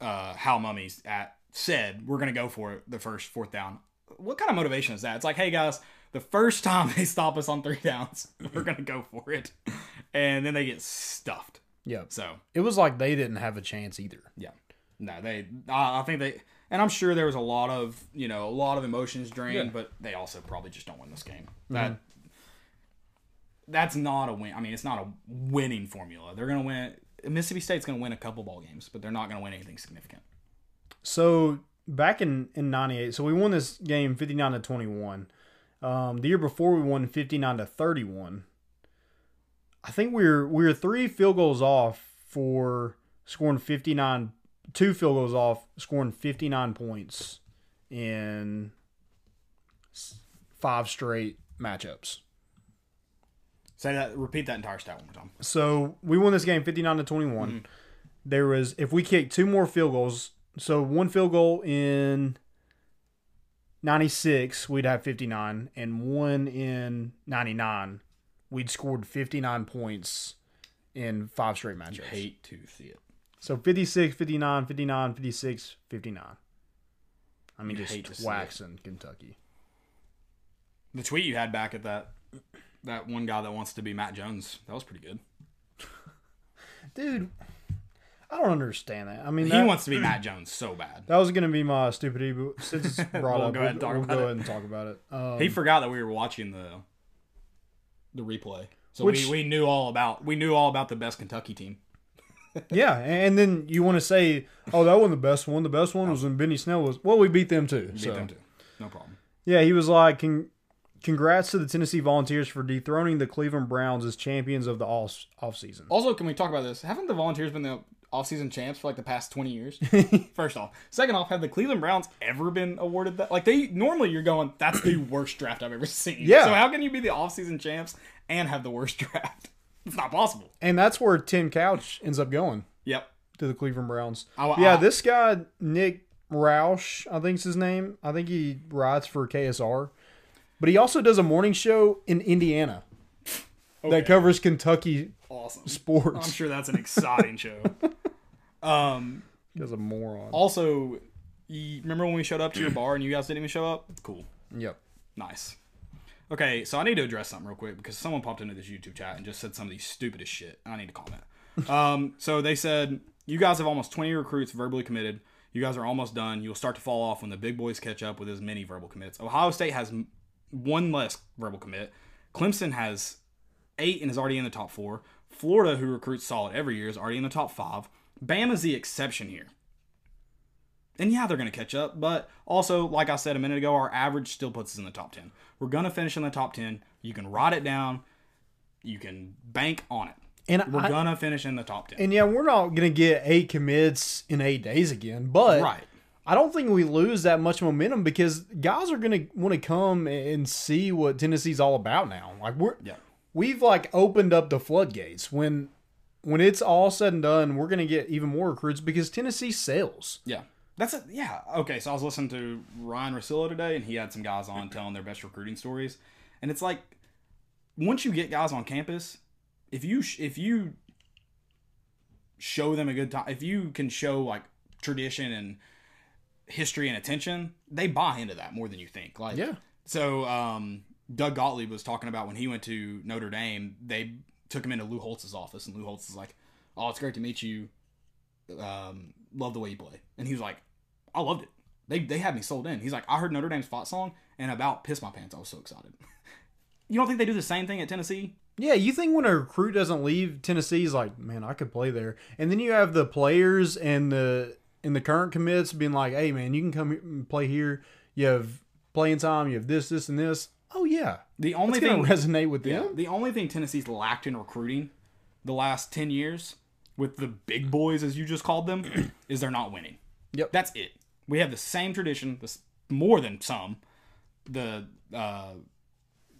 uh, Hal Mumme at said, we're going to go for it the first fourth down. What kind of motivation is that? It's like, hey, guys, the first time they stop us on three downs, we're going to go for it. And then they get stuffed. Yeah. So it was like they didn't have a chance either. Yeah. No, they, I, I think they, and I'm sure there was a lot of, you know, a lot of emotions drained, yeah. but they also probably just don't win this game. Mm-hmm. That, that's not a win. I mean, it's not a winning formula. They're going to win. Mississippi State's going to win a couple ball games, but they're not going to win anything significant. So back in, in ninety-eight, so we won this game fifty-nine to twenty-one. Um, the year before we won fifty-nine to thirty-one. I think we were, we were three field goals off for scoring fifty-nine, two field goals off, scoring fifty-nine points in five straight matchups. Say that, repeat that entire stat one more time. So we won this game fifty-nine to twenty-one. Mm-hmm. There was, if we kicked two more field goals, so one field goal in ninety-six, we'd have fifty-nine, and one in ninety-nine. We'd scored fifty-nine points in five straight matches. I hate to see it. So fifty-six, fifty-nine, fifty-nine, fifty-six, fifty-nine. I mean, you just waxing Kentucky. The tweet you had back at that that one guy that wants to be Matt Jones, that was pretty good. Dude, I don't understand that. I mean, He that, wants to be Matt Jones so bad. That was going to be my stupidity, but since it's brought we'll up, go ahead we'll, we'll go ahead and talk about it. Um, he forgot that we were watching the... The replay, so Which, we, we knew all about we knew all about the best Kentucky team. Yeah, and then you want to say, oh, that wasn't the best one. The best one was when Benny Snell was. Well, we beat them too. Beat so. them too. No problem. Yeah, he was like, Con- congrats to the Tennessee Volunteers for dethroning the Cleveland Browns as champions of the off offseason. Also, can we talk about this? Haven't the Volunteers been the offseason champs for like the past twenty years? First off, second off, have the Cleveland Browns ever been awarded that? Like they normally, you're going, that's the worst draft I've ever seen. Yeah. So how can you be the offseason champs and have the worst draft? It's not possible. And that's where Tim Couch ends up going. Yep. To the Cleveland Browns. I, yeah, I, this guy Nick Roush, I think's his name. I think he writes for K S R, but he also does a morning show in Indiana okay. that covers Kentucky awesome. sports. I'm sure that's an exciting show. Um, he was a moron. Also, You remember when we showed up to your bar and you guys didn't even show up? Cool. Yep. Nice. Okay, so I need to address something real quick because someone popped into this YouTube chat and just said some of the stupidest shit. I need to comment. um, so they said, you guys have almost twenty recruits verbally committed. You guys are almost done. You'll start to fall off when the big boys catch up with as many verbal commits. Ohio State has one less verbal commit. Clemson has eight and is already in the top four. Florida, who recruits solid every year, is already in the top five. Bama's the exception here. And yeah, they're going to catch up, but also, like I said a minute ago, our average still puts us in the top ten. We're going to finish in the top ten. You can write it down. You can bank on it. And we're going to finish in the top ten. And yeah, we're not going to get eight commits in eight days again, but right. I don't think we lose that much momentum because guys are going to want to come and see what Tennessee's all about now. Like we're yeah. we've like opened up the floodgates. When when it's all said and done, we're going to get even more recruits because Tennessee sells. Yeah. That's a, yeah. Okay, so I was listening to Ryan Russillo today, and he had some guys on telling their best recruiting stories. And it's like, once you get guys on campus, if you sh- if you show them a good time, if you can show like tradition and history and attention, they buy into that more than you think. Like, yeah. So um, Doug Gottlieb was talking about when he went to Notre Dame, they took him into Lou Holtz's office, and Lou Holtz is like, "Oh, it's great to meet you. Um, love the way you play." And he was like, "I loved it. They they had me sold in." He's like, "I heard Notre Dame's fight song and about pissed my pants. I was so excited." You don't think they do the same thing at Tennessee? Yeah, you think when a recruit doesn't leave, Tennessee's like, "Man, I could play there." And then you have the players and the and the current commits being like, "Hey, man, you can come and play here. You have playing time. You have this, this, and this." Oh yeah, the only that's thing resonate with them. Yeah, the only thing Tennessee's lacked in recruiting the last ten years. With the big boys, as you just called them, is they're not winning. Yep, that's it. We have the same tradition, this more than some, the uh,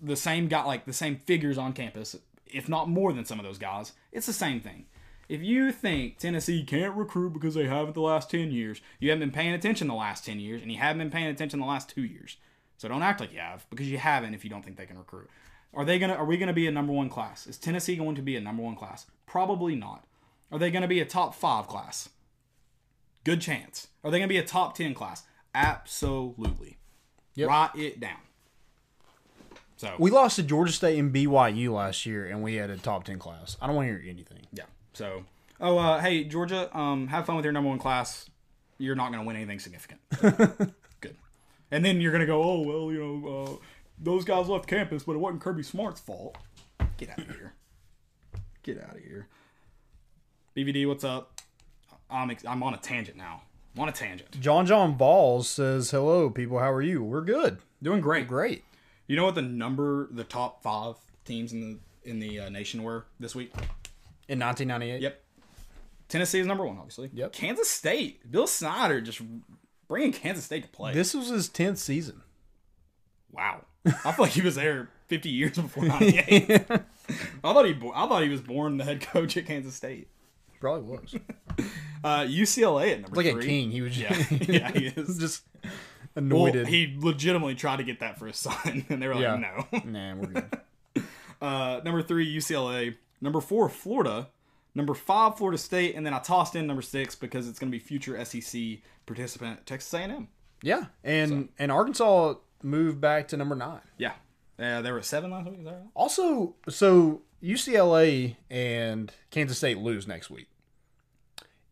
the same guy, like the same figures on campus, if not more than some of those guys. It's the same thing. If you think Tennessee can't recruit because they haven't the last ten years, you haven't been paying attention the last ten years, and you haven't been paying attention the last two years. So don't act like you have, because you haven't. If you don't think they can recruit, are they gonna? Are we gonna be a number one class? Is Tennessee going to be a number one class? Probably not. Are they going to be a top five class? Good chance. Are they going to be a top ten class? Absolutely. Yep. Write it down. So we lost to Georgia State and B Y U last year, and we had a top ten class. I don't want to hear anything. Yeah. So, oh, uh, hey, Georgia, um, have fun with your number one class. You're not going to win anything significant. Good. And then you're going to go, oh, well, you know, uh, those guys left campus, but it wasn't Kirby Smart's fault. Get out of here. Get out of here. B V D, what's up? I'm ex- I'm on a tangent now. I'm on a tangent. John John Balls says, "Hello, people. How are you? We're good. Doing great. We're great. You know what the number, the top five teams in the in the uh, nation were this week? In nineteen ninety-eight? Yep. Tennessee is number one, obviously. Yep. Kansas State. Bill Snyder just bringing Kansas State to play. This was his tenth season. Wow. I feel like he was there fifty years before ninety-eight. Yeah. I thought he I thought he was born the head coach at Kansas State. Probably was. uh, U C L A at number like three. Like a king. He was just, yeah, yeah, he is. Just annoyed. Well, he legitimately tried to get that for his son, and they were like, yeah. no. Nah, we're good. uh, number three, U C L A. Number four, Florida. Number five, Florida State. And then I tossed in number six because it's going to be future S E C participant, Texas A and M. Yeah, and so. and Arkansas moved back to number nine. Yeah. Uh, they were at seven last week. Is that right? Also, so U C L A and Kansas State lose next week.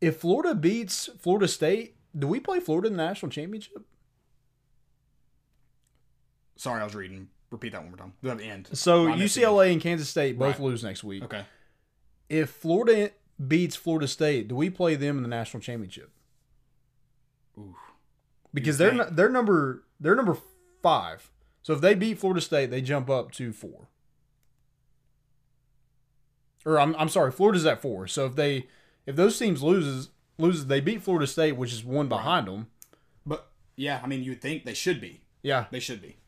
If Florida beats Florida State, do we play Florida in the national championship? Sorry, I was reading. Repeat that one more time. That end. So U C L A and Kansas State both right. lose next week. Okay. If Florida beats Florida State, do we play them in the national championship? Ooh. Because they're n- they're number they're number five. So if they beat Florida State, they jump up to four. Or I'm I'm sorry, Florida's at four. So if they If those teams loses, loses, they beat Florida State, which is one behind them. But, yeah, I mean, you would think they should be. Yeah. They should be.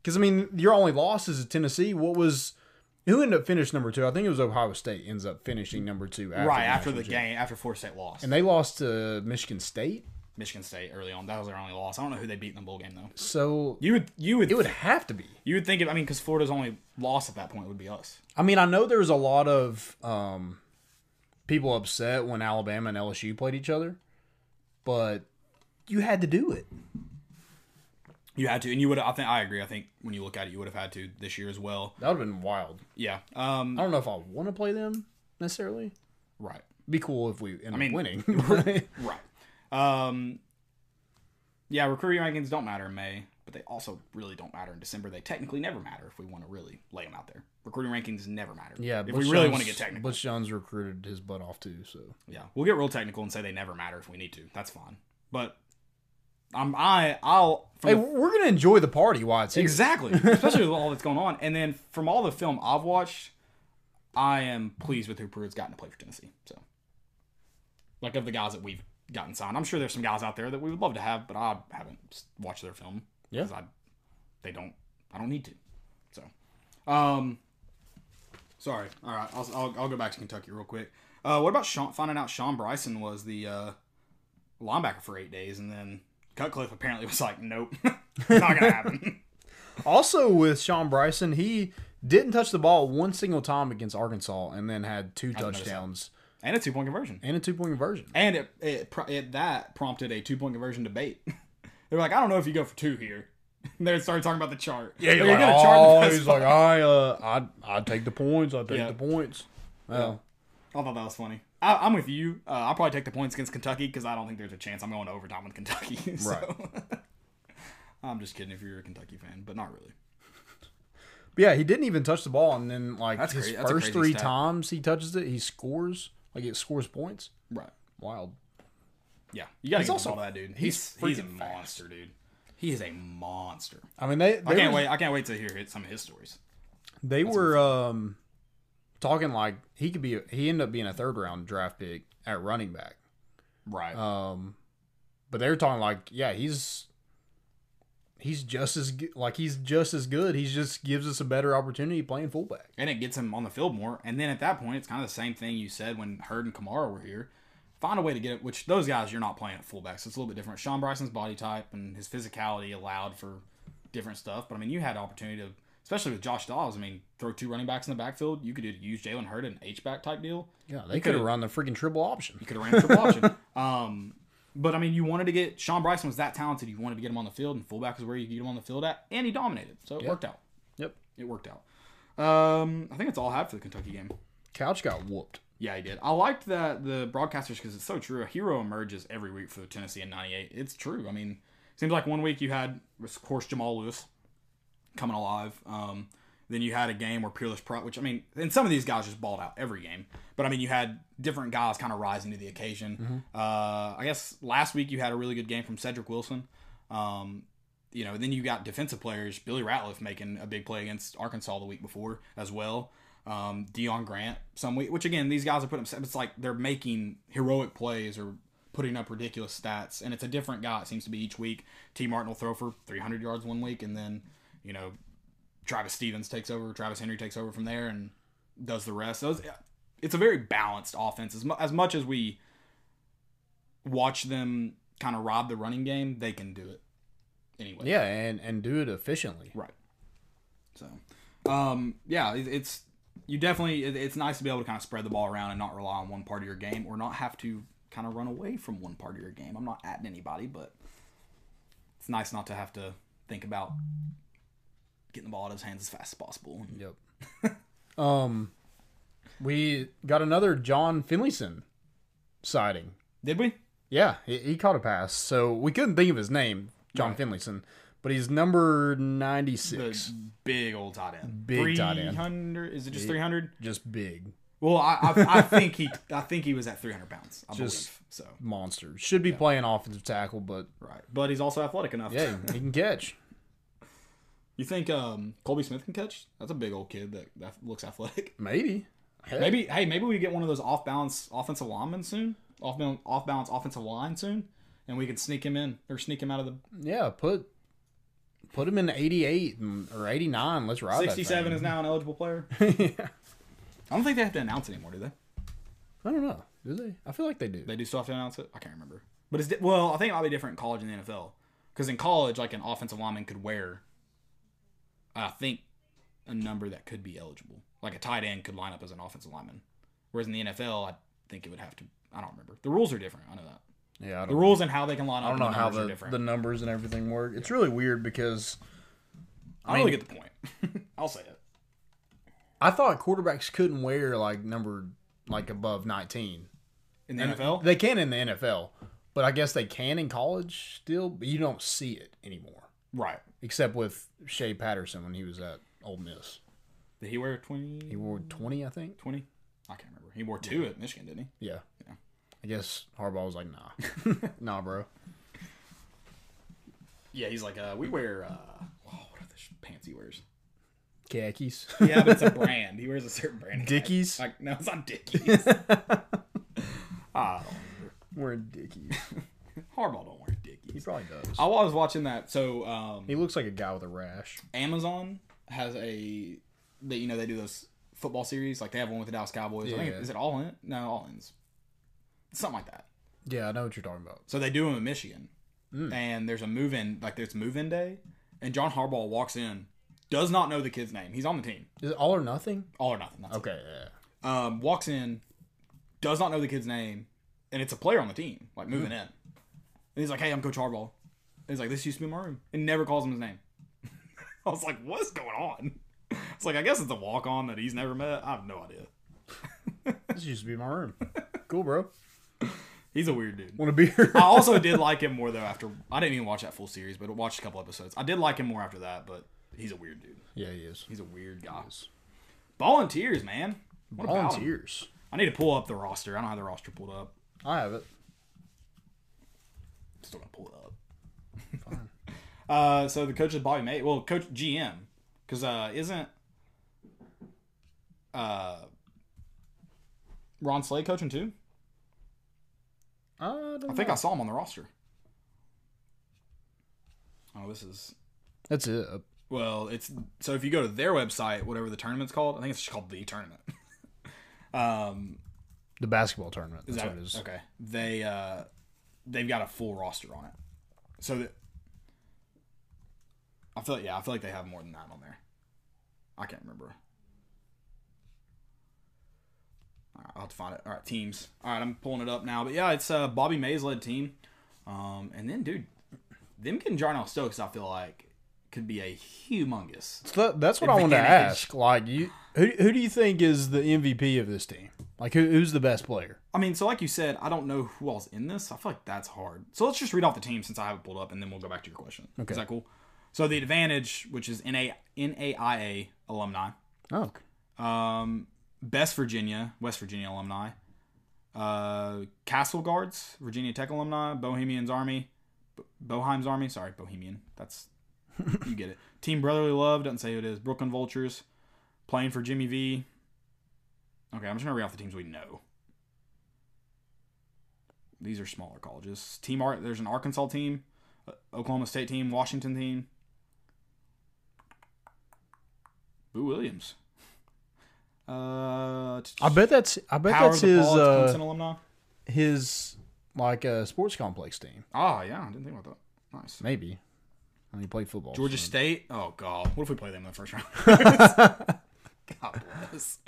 Because, I mean, your only loss is to Tennessee. What was – who ended up finishing number two? I think it was Ohio State ends up finishing number two. After right, the after the game, after Florida State lost. And they lost to Michigan State? Michigan State early on. That was their only loss. I don't know who they beat in the bowl game, though. So – you would you would it would have to be. You would think – I mean, because Florida's only loss at that point would be us. I mean, I know there was a lot of um, – people upset when Alabama and L S U played each other, but you had to do it. You had to, and you would. I think I agree. I think when you look at it, you would have had to this year as well. That would have been wild. Yeah. Um, I don't know if I want to play them necessarily. Right. Be cool if we end I mean, up winning. Right. Um, yeah, recruiting rankings don't matter in May, but they also really don't matter in December. They technically never matter if we want to really lay them out there. Recruiting rankings never matter. Yeah, if Butch we really Jones, want to get technical. Butch Jones recruited his butt off too, so yeah, we'll get real technical and say they never matter if we need to. That's fine, but. I'm, I, I'll. Hey, the, we're gonna enjoy the party while it's here. Exactly, especially with all that's going on. And then from all the film I've watched, I am pleased with who Pruitt's gotten to play for Tennessee. So, like of the guys that we've gotten signed, I'm sure there's some guys out there that we would love to have, but I haven't watched their film. Yeah, because I, they don't. I don't need to. So, um, sorry. All right, I'll, I'll, I'll go back to Kentucky real quick. Uh, what about Sean, finding out Sean Bryson was the uh, linebacker for eight days, and then. Cutcliffe apparently was like, nope, it's not gonna happen. Also, with Sean Bryson, he didn't touch the ball one single time against Arkansas, and then had two touchdowns and a two-point conversion, and a two-point conversion, and it, it, it that prompted a two-point conversion debate. They were like, I don't know if you go for two here. And they started talking about the chart. Yeah, you're like, oh, chart he's like, I, uh, I, I take the points. I take yeah. the points. Well, yeah. I thought that was funny. I, I'm with you. Uh, I'll probably take the points against Kentucky because I don't think there's a chance I'm going to overtime with Kentucky. So. Right. I'm just kidding if you're a Kentucky fan, but not really. But yeah, he didn't even touch the ball, and then like That's his cra- first three stat. times he touches it, he scores. Like it scores points. Right. Wild. Yeah, you got to get also, the ball to that dude. He's he's, he's a monster, fast. dude. He is a monster. I mean, they. they I can't were, wait. I can't wait to hear some of his stories. They That's were. um Talking like he could be, he ended up being a third round draft pick at running back, right? Um, but they were talking like, yeah, he's he's just as like he's just as good. He just gives us a better opportunity playing fullback, and it gets him on the field more. And then at that point, it's kind of the same thing you said when Hurd and Kamara were here. Find a way to get it. Which those guys you're not playing at fullback, so it's a little bit different. Sean Bryson's body type and his physicality allowed for different stuff. But I mean, you had an opportunity to. Especially with Josh Dobbs, I mean, throw two running backs in the backfield. You could use Jalen Hurd in an H-back type deal. Yeah, they could have run the freaking triple option. You could have ran the triple option. Um, but, I mean, you wanted to get – Sean Bryson was that talented. You wanted to get him on the field, and fullback is where you could get him on the field at, and he dominated. So, it yeah. worked out. Yep. It worked out. Um, I think that's all I have for the Kentucky game. Couch got whooped. Yeah, he did. I liked that the broadcasters because it's so true. A hero emerges every week for Tennessee in ninety-eight. It's true. I mean, it seems like one week you had, of course, Jamal Lewis. Coming alive. Um, then you had a game where Peerless Pro, which I mean, and some of these guys just balled out every game. But I mean, you had different guys kind of rising to the occasion. Mm-hmm. Uh, I guess last week you had a really good game from Cedric Wilson. Um, you know, then you got defensive players, Billy Ratliff making a big play against Arkansas the week before as well. Um, Deion Grant some week, which again, these guys are putting up, it's like they're making heroic plays or putting up ridiculous stats. And it's a different guy, it seems to be each week. T. Martin will throw for three hundred yards one week and then. You know, Travis Stevens takes over, Travis Henry takes over from there and does the rest. Those, it's a very balanced offense. As, mu- as much as we watch them kind of rob the running game, they can do it anyway. Yeah, and, and do it efficiently. Right. So, um, yeah, it, it's you definitely, it, it's nice to be able to kind of spread the ball around and not rely on one part of your game or not have to kind of run away from one part of your game. I'm not at anybody, but it's nice not to have to think about getting the ball out of his hands as fast as possible. Yep. um, we got another John Finlayson sighting. Did we? Yeah, he, he caught a pass. So we couldn't think of his name, John right. Finlayson, but he's number ninety-six. The big old tight end. Big tight end. three hundred. Is it just three hundred? Just big. Well, I, I, I think he, I think he was at three hundred pounds. I just believe so. Monster. Should be yeah. playing offensive tackle, but right. But he's also athletic enough. Yeah, he can catch. You think um, Colbey Smith can catch? That's a big old kid that, that looks athletic. Maybe. Hey. Maybe. Hey, maybe we get one of those off-balance offensive linemen soon. Off-balance, off-balance offensive line soon. And we can sneak him in or sneak him out of the... Yeah, put put him in eighty-eight or eighty-nine. Let's ride sixty-seven is now an eligible player. Yeah. I don't think they have to announce anymore, do they? I don't know. Do they? I feel like they do. They do still have to announce it? I can't remember. But it's... Well, I think it might be different in college and the N F L. Because in college, like an offensive lineman could wear... I think a number that could be eligible. Like a tight end could line up as an offensive lineman. Whereas in the N F L, I think it would have to... I don't remember. The rules are different. I know that. Yeah, I don't the rules know. and how they can line up. I don't know the how the, the numbers and everything work. It's really weird because I, I mean, really get the point. I'll say it. I thought quarterbacks couldn't wear like number like above nineteen in the and N F L. They can in the N F L, but I guess they can in college still. But you don't see it anymore, right? Except with Shea Patterson when he was at Ole Miss. Did he wear twenty? He wore twenty, I think. Twenty. I can't remember. He wore two at Michigan, didn't he? Yeah. Yeah. I guess Harbaugh was like, nah. Nah, bro. Yeah, he's like, uh, we wear, uh, oh, what are the pants he wears? Khakis. Yeah, but it's a brand. He wears a certain brand. Dickies? Like, no, it's not Dickies. I don't remember. Wearing Dickies. Harbaugh don't wear Dickies. He probably does. I was watching that, so. Um, he looks like a guy with a rash. Amazon has a, they, you know, they do those football series. Like, they have one with the Dallas Cowboys. Yeah. I think, is it All In? No, All In's. Something like that. Yeah, I know what you're talking about. So they do them in Michigan. Mm. And there's a move-in, like there's move-in day. And John Harbaugh walks in, does not know the kid's name. He's on the team. Is it All or Nothing? All or Nothing. That's okay, it. yeah. Um, walks in, does not know the kid's name, and it's a player on the team, like moving mm. in. And he's like, hey, I'm Coach Harbaugh. And he's like, this used to be my room. And never calls him his name. I was like, what's going on? It's like, I guess it's a walk-on that he's never met. I have no idea. This used to be my room. Cool, bro. He's a weird dude. Want a beer? I also did like him more, though, after... I didn't even watch that full series, but I watched a couple episodes. I did like him more after that, but he's a weird dude. Yeah, he is. He's a weird guy. Volunteers, man. What Volunteers. I need to pull up the roster. I don't have the roster pulled up. I have it. Still going to pull it up. Fine. uh, so the coach is Bobby May. Well, Coach G M. Because uh, isn't... Uh, Ron Slade coaching, too? I, don't I know. think I saw him on the roster. Oh, this is... That's it. Well, it's... So if you go to their website, whatever the tournament's called, I think it's just called The Tournament. um, The basketball tournament. That's that, what it is. Okay. They, uh, they've got a full roster on it. So that... I feel like, yeah, I feel like they have more than that on there. I can't remember. I'll have to find it. All right, teams. All right, I'm pulling it up now. But, yeah, it's uh, Bobby Mays-led team. Um, and then, dude, them getting Jarnell Stokes, I feel like, could be a humongous. So that, that's what I wanted to ask. Like, you, who who do you think is the M V P of this team? Like, who, who's the best player? I mean, so like you said, I don't know who else in this. I feel like that's hard. So let's just read off the team since I have it pulled up, and then we'll go back to your question. Okay. Is that cool? So the Advantage, which is N A I A alumni. Oh. Um... Best Virginia, West Virginia alumni. Uh, Castle Guards, Virginia Tech alumni. Bohemian's Army. B- Boheim's Army. Sorry, Bohemian. That's, you get it. Team Brotherly Love, doesn't say who it is. Brooklyn Vultures, playing for Jimmy V. Okay, I'm just going to read off the teams we know. These are smaller colleges. Team Art. There's an Arkansas team, Oklahoma State team, Washington team. Boo Williams. Uh, I bet that's I bet that's his uh, alumni. His like a uh, sports complex team. Ah, yeah, I didn't think about that. Nice, maybe. And he played football. Georgia so. State. Oh God, what if we play them in the first round? God bless.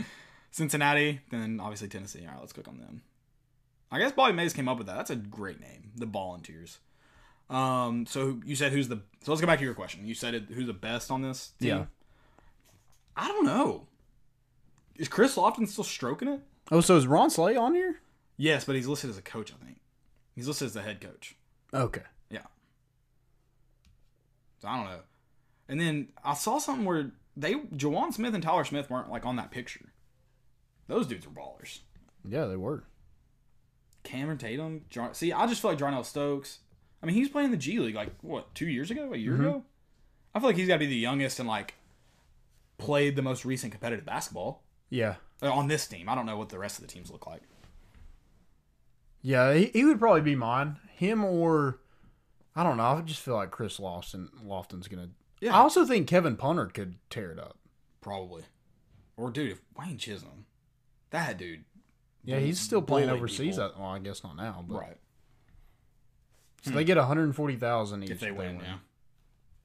Cincinnati, then obviously Tennessee. All right, let's click on them. I guess Bobby Mays came up with that. That's a great name, the Volunteers. Um, so you said who's the? So let's go back to your question. You said it, who's the best on this team? Yeah. I don't know. Is Chris Lofton still stroking it? Oh, so is Ron Slay on here? Yes, but he's listed as a coach, I think. He's listed as the head coach. Okay. Yeah. So I don't know. And then I saw something where they Jawan Smith and Tyler Smith weren't like on that picture. Those dudes were ballers. Yeah, they were. Cameron Tatum. Jar- See, I just feel like Jarnell Stokes. I mean, he was playing the G League like, what, two years ago? A year mm-hmm. ago? I feel like he's got to be the youngest and like played the most recent competitive basketball. Yeah. On this team. I don't know what the rest of the teams look like. Yeah, he, he would probably be mine. Him or, I don't know, I just feel like Chris Lofton, Lofton's going to. Yeah. I also think Kevin Punter could tear it up. Probably. Or, dude, if Wayne Chisholm. That dude. Yeah, he's still playing overseas. At, well, I guess not now. But. Right. So hmm. they get one hundred forty thousand each. If they, if they win, win, yeah.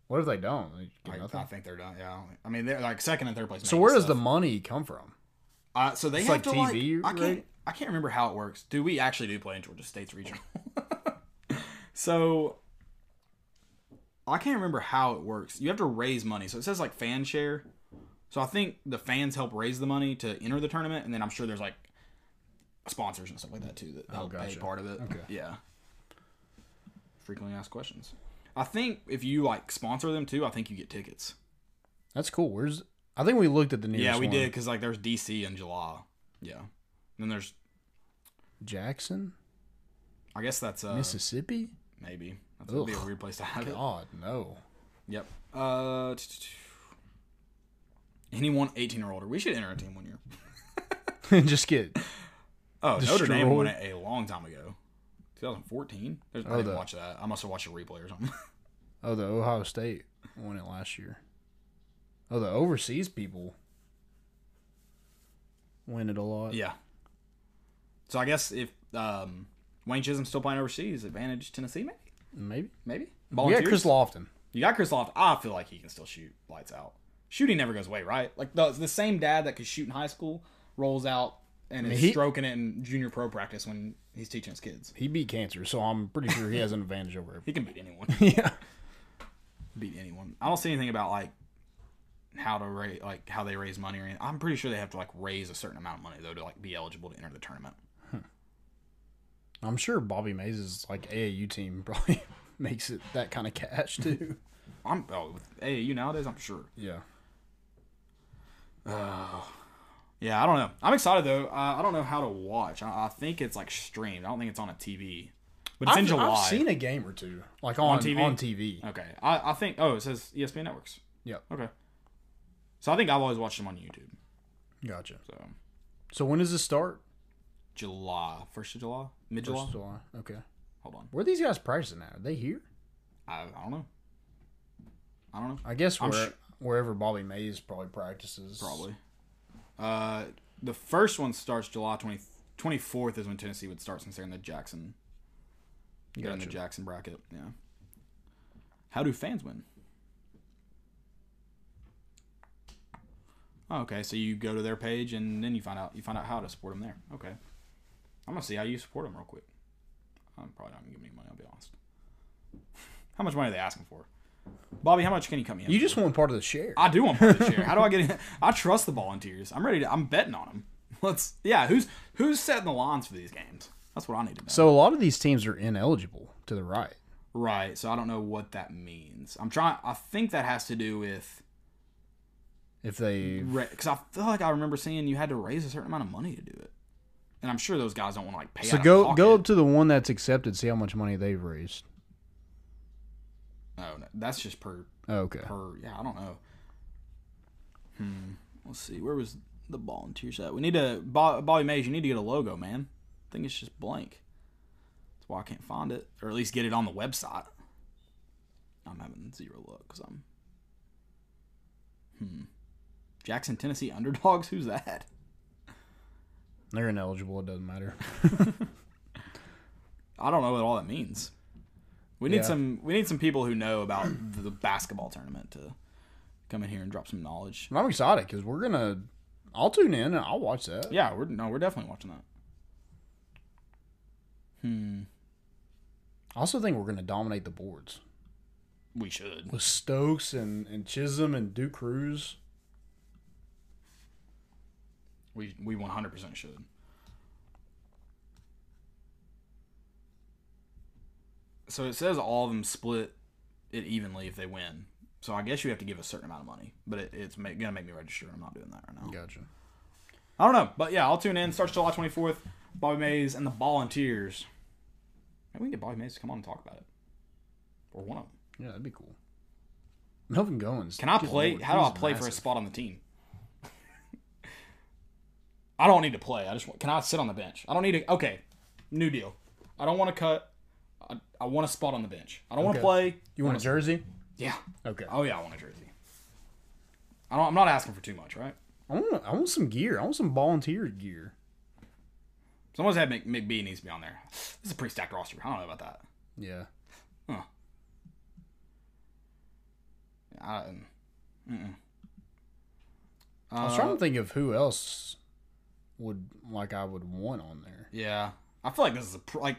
What if they don't? They I, I think they're done. Yeah, I mean they're like second and third place. So where does stuff. the money come from? Uh, so they it's have like to T V. Like, I can't. Right? I can't remember how it works. Do we actually do play in Georgia State's regional? So I can't remember how it works. You have to raise money. So it says like fan share. So I think the fans help raise the money to enter the tournament, and then I'm sure there's like sponsors and stuff like that too that help oh, gotcha. pay part of it. Okay. Yeah. Frequently asked questions. I think if you like sponsor them too, I think you get tickets. That's cool. Where's I think we looked at the nearest. Yeah, we one. did because like there's D C in July. Yeah, and then there's Jackson. I guess that's uh, Mississippi. Maybe that would be a weird place to have it. God, no. Yep. Uh, anyone eighteen or older, we should enter a team one year. Just get. Oh, Notre Dame won it a long time ago. twenty fourteen. I didn't watch that. I must have watched a replay or something. Oh, the Ohio State won it last year. Oh, the overseas people win it a lot. Yeah. So I guess if um, Wayne Chisholm's still playing overseas, advantage Tennessee maybe? Maybe. Maybe. Volunteers? You got Chris Lofton. You got Chris Lofton. I feel like he can still shoot lights out. Shooting never goes away, right? Like the, the same dad that could shoot in high school rolls out and I mean, is he, stroking it in junior pro practice when he's teaching his kids. He beat cancer, so I'm pretty sure he has an advantage over everybody. He can beat anyone. Yeah. Beat anyone. I don't see anything about like how to raise, like how they raise money or anything. I'm pretty sure they have to like raise a certain amount of money though to like be eligible to enter the tournament. Huh. I'm sure Bobby Mays' like A A U team probably makes it that kind of cash too. I'm oh, with A A U nowadays. I'm sure. Yeah. Uh, yeah, I don't know. I'm excited though. Uh, I don't know how to watch. I, I think it's like streamed. I don't think it's on a T V. But it's I've, in July. I've seen a game or two like on, on T V. On T V. Okay. I, I think. Oh, it says E S P N Networks. Yeah. Okay. So I think I've always watched them on YouTube. Gotcha. So, so when does this start? July. First of July? Mid-July? First of July. Okay. Hold on. Where are these guys pricing at? Are they here? I, I don't know. I don't know. I guess where, sh- wherever Bobby Mays probably practices. Probably. Uh, the first one starts July twentieth, twenty-fourth is when Tennessee would start since they're in the Jackson. Gotcha. They're in the Jackson bracket. Yeah. How do fans win? Oh, okay, so you go to their page and then you find out you find out how to support them there. Okay, I'm gonna see how you support them real quick. I'm probably not gonna give them any money. I'll be honest. How much money are they asking for, Bobby? How much can you come in? You just for? want part of the share. I do want part of the share. How do I get in? I trust the volunteers. I'm ready to. I'm betting on them. Let's. Yeah. Who's who's setting the lines for these games? That's what I need to know. So a lot of these teams are ineligible to the right. Right. So I don't know what that means. I'm trying. I think that has to do with. If they, because I feel like I remember seeing you had to raise a certain amount of money to do it, and I'm sure those guys don't want to like pay. So out go of go up to the one that's accepted, see how much money they've raised. Oh, no, that's just per. Okay. Per yeah, I don't know. Hmm. Let's see. Where was the volunteers at? We need to Bobby Mays. You need to get a logo, man. I think it's just blank. That's why I can't find it, or at least get it on the website. I'm having zero luck because I'm. Hmm. Jackson, Tennessee Underdogs? Who's that? They're ineligible. It doesn't matter. I don't know what all that means. We need yeah. some We need some people who know about the basketball tournament to come in here and drop some knowledge. I'm excited because we're going to – I'll tune in and I'll watch that. Yeah, we're no, we're definitely watching that. Hmm. I also think we're going to dominate the boards. We should. With Stokes and, and Chisholm and Duke Cruz. We we one hundred percent should. So it says all of them split it evenly if they win. So I guess you have to give a certain amount of money. But it, it's going to make me register. I'm not doing that right now. Gotcha. I don't know. But, yeah, I'll tune in. Starts July twenty-fourth. Bobby Mays and the Volunteers. Maybe we can get Bobby Mays to come on and talk about it. Or one of them. Yeah, that'd be cool. Melvin Goins. Can I play? How do I play for a spot on the team? I don't need to play. I just want, can I sit on the bench? I don't need to. Okay, new deal. I don't want to cut. I, I want a spot on the bench. I don't okay. want to play. You want a jersey? Yeah. Okay. Oh yeah, I want a jersey. I don't. I'm not asking for too much, right? I want. I want some gear. I want some volunteer gear. Someone's had Mc, McBee needs to be on there. This is a pretty stacked roster. I don't know about that. Yeah. Huh. I. Mm-mm. Uh, I was trying to think of who else. Would like I would want on there. Yeah, I feel like this is a like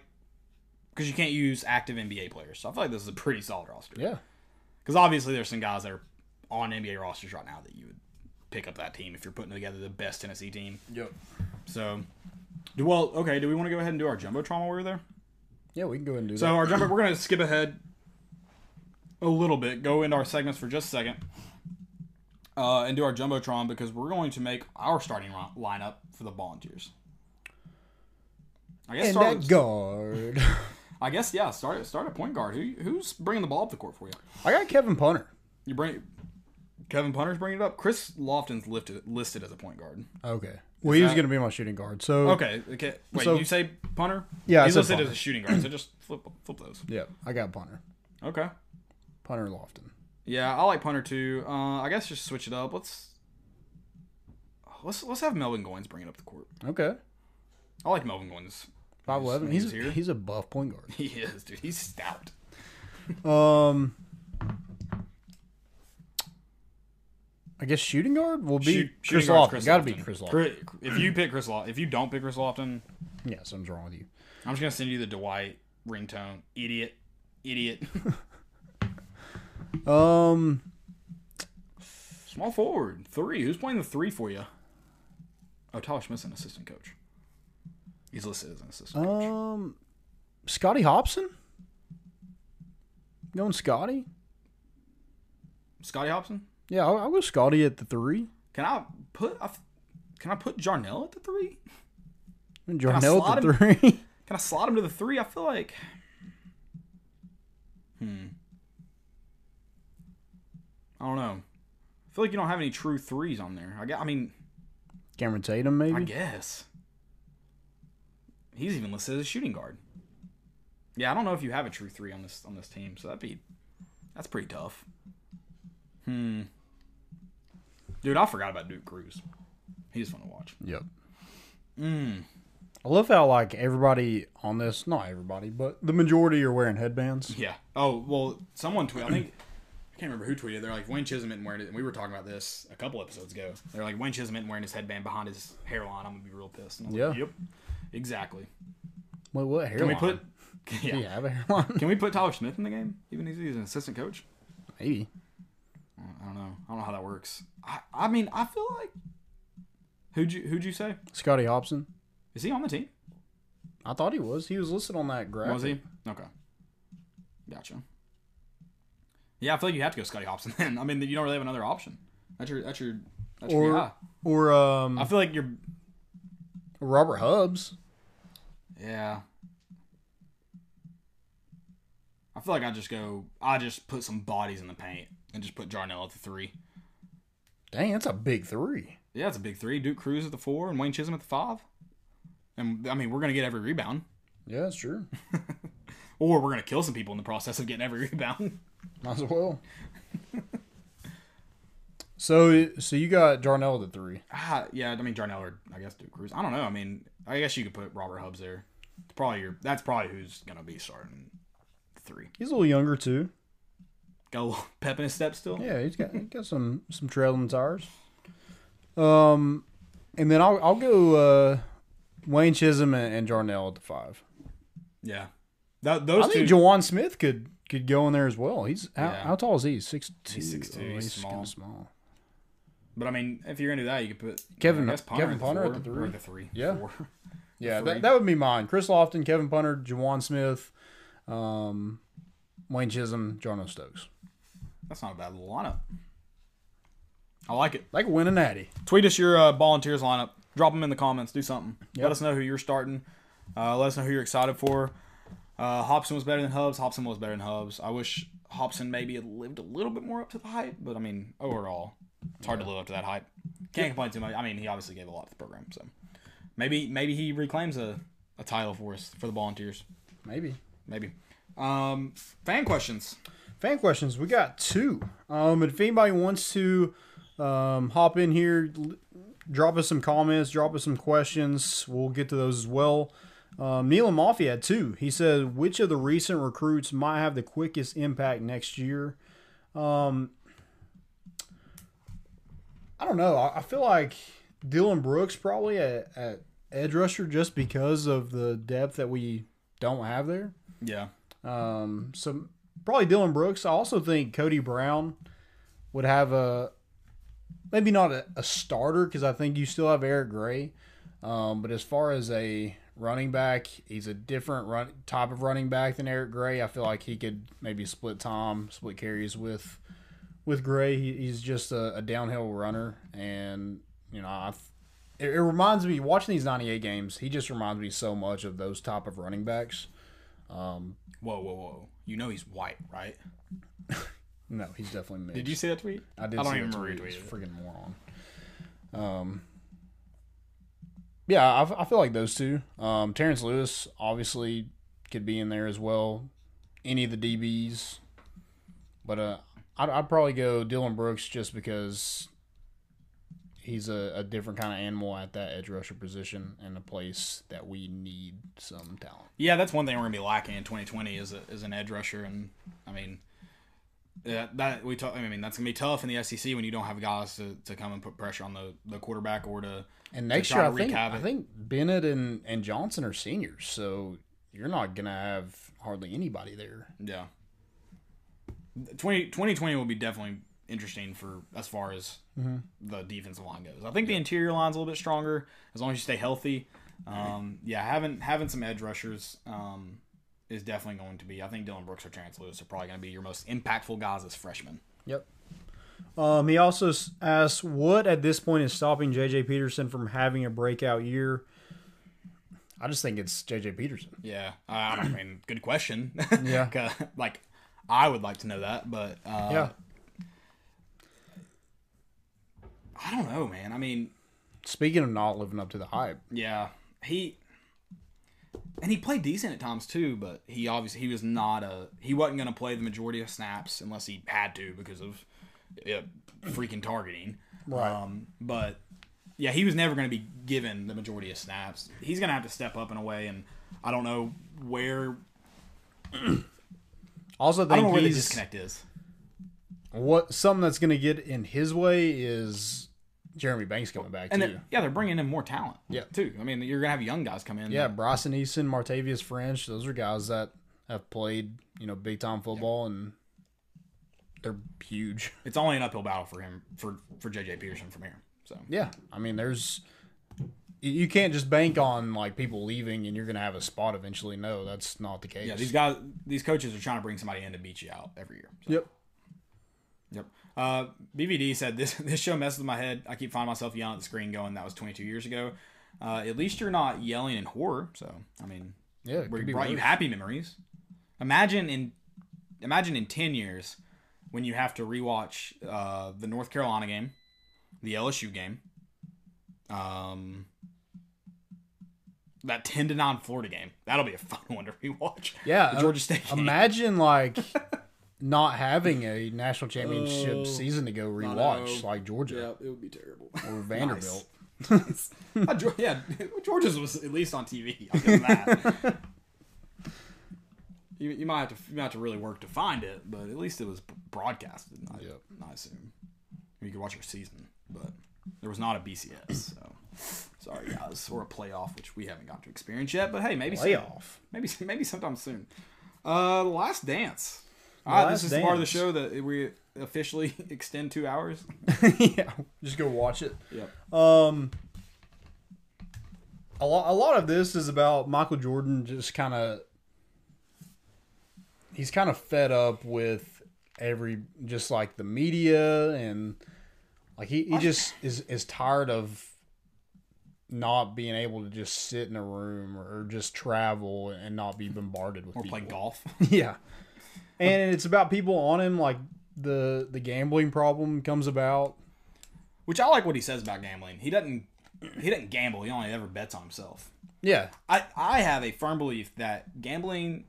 because you can't use active N B A players. So I feel like this is a pretty solid roster. Yeah. Because obviously there's some guys that are on N B A rosters right now that you would pick up that team if you're putting together the best Tennessee team. Yep. So, do well, okay, do we want to go ahead and do our Jumbotron while we were there? Yeah, we can go ahead and do so that. So our Jumbotron, we're going to skip ahead a little bit, go into our segments for just a second, uh, and do our Jumbotron because we're going to make our starting lineup for the Volunteers. I guess and start that with, guard. I guess, yeah, start, start at point guard. Who Who's bringing the ball up the court for you? I got Kevin Punter. You bring Kevin Punter's bringing it up. Chris Lofton's lifted, listed as a point guard. Okay. Well, is he that, was going to be my shooting guard. So okay. okay. Wait, so, you say Punter? Yeah, he's I said listed Punter. As a shooting guard. So just flip flip those. Yeah, I got Punter. Okay. Punter Lofton. Yeah, I like Punter too. Uh, I guess just switch it up. Let's let's let's have Melvin Goins bring it up the court. Okay. I like Melvin Goins. five eleven. He's he's, here. he's a buff point guard. He is, dude. He's stout. um. I guess shooting guard will be Shoot, Chris Lofton. Got to be Chris Lofton. If you pick Chris Lofton, if you don't pick Chris Lofton, yeah, something's wrong with you. I'm just gonna send you the Dwight ringtone, idiot, idiot. um, small forward three. Who's playing the three for you? Oh, Tyler Smith's an assistant coach. He's listed as an assistant coach. Um, Scotty Hopson. Going Scotty. Scotty Hopson. Yeah, I'll, I'll go Scotty at the three. Can I put Can I put Jarnell at the three? Jarnell at the him? three? Can I slot him to the three? I feel like... Hmm. I don't know. I feel like you don't have any true threes on there. I, guess, I mean... Cameron Tatum, maybe? I guess. He's even listed as a shooting guard. Yeah, I don't know if you have a true three on this on this team, so that'd be... That's pretty tough. Hmm. Dude, I forgot about Duke Cruz. He's fun to watch. Yep. Mm. I love how, like, everybody on this, not everybody, but the majority are wearing headbands. Yeah. Oh, well, someone tweeted, I think, I can't remember who tweeted, they're like, Wayne Chisholm isn't wearing it, and we were talking about this a couple episodes ago. They're like, Wayne Chisholm isn't wearing his headband behind his hairline, I'm going to be real pissed. And I was yeah. like, yep. Exactly. Well, what hairline? Can we put, yeah. yeah, have a hairline. Can we put Tyler Smith in the game? Even if he's an assistant coach? Maybe. I don't know. I don't know how that works. I, I mean, I feel like who'd you who'd you say? Scotty Hopson. Is he on the team? I thought he was. He was listed on that graphic. Was he? Okay. Gotcha. Yeah, I feel like you have to go Scotty Hopson then. I mean, you don't really have another option. That's your that's your that's or, your guy. Or um I feel like you're Robert Hubbs. Yeah. I feel like I just go I just put some bodies in the paint. And just put Jarnell at the three. Dang, that's a big three. Yeah, it's a big three. Duke Cruz at the four and Wayne Chisholm at the five. And, I mean, we're going to get every rebound. Yeah, that's true. Or we're going to kill some people in the process of getting every rebound. Might as well. so, so you got Jarnell at the three. Ah, yeah, I mean, Jarnell or, I guess, Duke Cruz. I don't know. I mean, I guess you could put Robert Hubbs there. It's probably your, that's probably who's going to be starting three. He's a little younger, too. Got a little pep in his step still. Yeah, he's got he's got some some trailing tires. Um, and then I'll I'll go uh, Wayne Chisholm and, and Jarnell at the five. Yeah, that, those. I two, think Jawan Smith could could go in there as well. He's how, yeah. how tall is he? Six two. He's six two. Oh, he's he's small. Kind of small. But I mean, if you're gonna do that, you could put Kevin you know, Punter Kevin Punter at the three. Or the three. Yeah. Four. Yeah, three. That, that would be mine. Chris Lofton, Kevin Punter, Jawan Smith, um, Wayne Chisholm, Jarnell Stokes. That's not a bad little lineup. I like it. Like winning natty. Tweet us your uh, Volunteers lineup. Drop them in the comments. Do something. Yep. Let us know who you're starting. Uh, let us know who you're excited for. Uh, Hopson was better than Hubbs. Hopson was better than Hubbs. I wish Hopson maybe had lived a little bit more up to the hype, but I mean, overall, it's hard yeah. to live up to that hype. Can't complain too much. I mean, he obviously gave a lot to the program, so maybe maybe he reclaims a, a title for us for the Volunteers. Maybe. Maybe. Um, fan questions. Fan questions. We got two. Um, if anybody wants to um, hop in here, l- drop us some comments, drop us some questions. We'll get to those as well. Um, Neil Maffey had two. He said, which of the recent recruits might have the quickest impact next year? Um, I don't know. I, I feel like Dylan Brooks probably at, at edge rusher just because of the depth that we don't have there. Yeah. Um, so probably Dylan Brooks. I also think Cody Brown would have a maybe not a, a starter because I think you still have Eric Gray. Um, but as far as a running back, he's a different run, type of running back than Eric Gray. I feel like he could maybe split time, split carries with with Gray. He, he's just a, a downhill runner, and you know, I've, it, it reminds me watching these ninety-eight games. He just reminds me so much of those type of running backs. Um, whoa, whoa, whoa! You know he's white, right? No, he's definitely mixed. Did you see that tweet? I did. I don't even retweet it. He's a freaking moron. Um. Yeah, I, I feel like those two. Um, Terrence Lewis obviously could be in there as well. Any of the D Bs, but uh, I'd, I'd probably go Dylan Brooks just because he's a, a different kind of animal at that edge rusher position and a place that we need some talent. Yeah, that's one thing we're gonna be lacking in twenty twenty is a, is an edge rusher, and I mean that, that we talk, I mean that's gonna be tough in the S E C when you don't have guys to, to come and put pressure on the, the quarterback or to. And next year, I think, I think Bennett and, and Johnson are seniors, so you're not going to have hardly anybody there. Yeah. twenty twenty will be definitely interesting for as far as mm-hmm. the defensive line goes. I think yeah. the interior line's a little bit stronger as long as you stay healthy. Um, yeah, having having some edge rushers um, is definitely going to be – I think Dylan Brooks or Terrence Lewis are probably going to be your most impactful guys as freshmen. Yep. Um, he also asks, what at this point is stopping J J Peterson from having a breakout year? I just think it's J J Peterson. Yeah. Uh, I mean, good question. Yeah. Like, I would like to know that, but... Uh, yeah. I don't know, man. I mean... Speaking of not living up to the hype. Yeah. He... And he played decent at times too, but he obviously... He was not a... He wasn't going to play the majority of snaps unless he had to because of... Yeah, freaking targeting. Right. Um, but, yeah, he was never going to be given the majority of snaps. He's going to have to step up in a way, and I don't know where also think I don't know where the disconnect is. What, something that's going to get in his way is Jeremy Banks coming back, and too. They're, yeah, they're bringing in more talent, yeah. too. I mean, you're going to have young guys come in. Yeah, but... Bryson Eason, Martavius French, those are guys that have played, you know, big-time football yeah. and – they're huge. It's only an uphill battle for him, for, for J J Peterson from here. So yeah, I mean, there's you can't just bank on like people leaving and you're going to have a spot eventually. No, that's not the case. Yeah, these guys, these coaches are trying to bring somebody in to beat you out every year. So. Yep. Yep. Uh, B V D said this this show messes with my head. I keep finding myself yelling at the screen, going, "That was twenty-two years ago." Uh, at least you're not yelling in horror. So I mean, yeah, it could be brought you happy memories. Imagine in imagine in ten years. When you have to rewatch uh, the North Carolina game, the L S U game, um, that ten to nine Florida game, that'll be a fun one to rewatch. Yeah, the Georgia State game. Imagine like not having a national championship oh, season to go rewatch like Georgia. Yeah, it would be terrible. Or Vanderbilt. Nice. Nice. Yeah, Georgia's was at least on T V. I'll give them that. You, you might have to you might have to really work to find it, but at least it was broadcasted. I, yep. I assume you could watch your season, but there was not a B C S. So sorry, guys, or a playoff, which we haven't got to experience yet. But hey, maybe playoff, some, maybe maybe sometime soon. Uh, Last Dance. All right, this is the part of the show that we officially extend two hours. Yeah, just go watch it. Yep. Um, a lot a lot of this is about Michael Jordan just kind of. He's kind of fed up with every, just like the media and like he, he just is, is tired of not being able to just sit in a room or just travel and not be bombarded with or people. Play golf. Yeah. And it's about people on him. Like the, the gambling problem comes about, which I like what he says about gambling. He doesn't, he doesn't gamble. He only ever bets on himself. Yeah. I, I have a firm belief that gambling,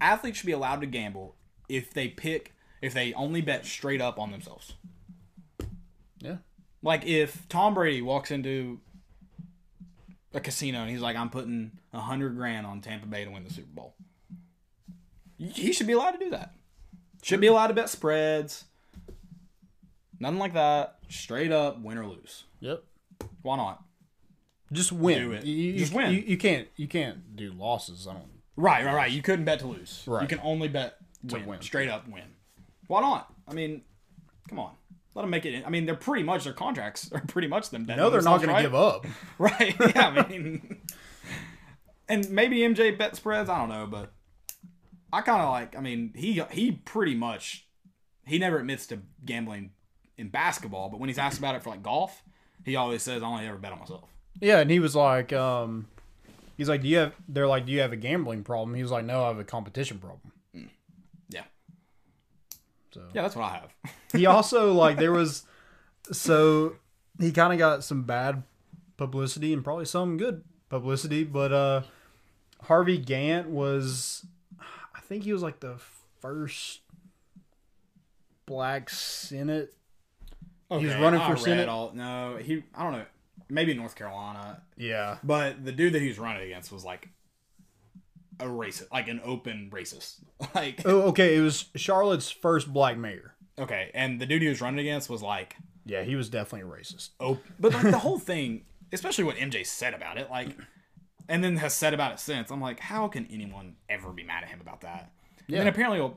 athletes should be allowed to gamble if they pick, if they only bet straight up on themselves. Yeah. Like if Tom Brady walks into a casino and he's like, I'm putting a hundred grand on Tampa Bay to win the Super Bowl. He should be allowed to do that. Should be allowed to bet spreads. Nothing like that. Straight up, win or lose. Yep. Why not? Just win. Do it. You, Just win. You, you can't, you can't do losses. I don't Right, right, right. You couldn't bet to lose. Right. You can only bet to win, win. Straight up win. Why not? I mean, come on. Let them make it in. I mean, they're pretty much, their contracts are pretty much them. No, they're not going right? to give up. Right. Yeah, I mean. And maybe M J bet spreads. I don't know, but I kind of like, I mean, he he pretty much, he never admits to gambling in basketball, but when he's asked about it for like golf, he always says, I only ever bet on myself. Yeah, and he was like, um, he's like, do you have, they're like, do you have a gambling problem? He was like, no, I have a competition problem. Mm. Yeah. So yeah, that's what I have. He also, like, there was, so he kind of got some bad publicity and probably some good publicity, but uh, Harvey Gantt was, I think he was like the first black Senate. Okay, he was running for Senate. All, no, he, I don't know, maybe North Carolina. Yeah. But the dude that he was running against was like a racist, like an open racist. Like, oh, okay, it was Charlotte's first black mayor. Okay, and the dude he was running against was like, yeah, he was definitely a racist. Oh, but like the whole thing. Especially what M J said about it, like, and then has said about it since. I'm like, how can anyone ever be mad at him about that? Yeah. And then apparently,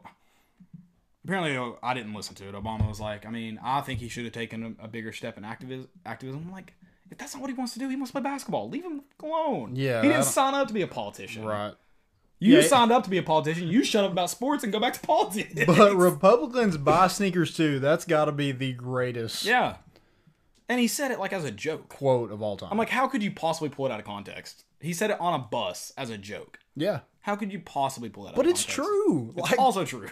apparently, I didn't listen to it. Obama was like, I mean, I think he should have taken a, a bigger step in activism. Activism. I'm like, if that's not what he wants to do, he wants to play basketball. Leave him alone. Yeah, he didn't sign up to be a politician. Right. You yeah, signed up to be a politician. You shut up about sports and go back to politics. But Republicans buy sneakers too. That's got to be the greatest. Yeah. And he said it like as a joke. Quote of all time. I'm like, how could you possibly pull it out of context? He said it on a bus as a joke. Yeah. How could you possibly pull that out but of context? But it's true. It's like, also true.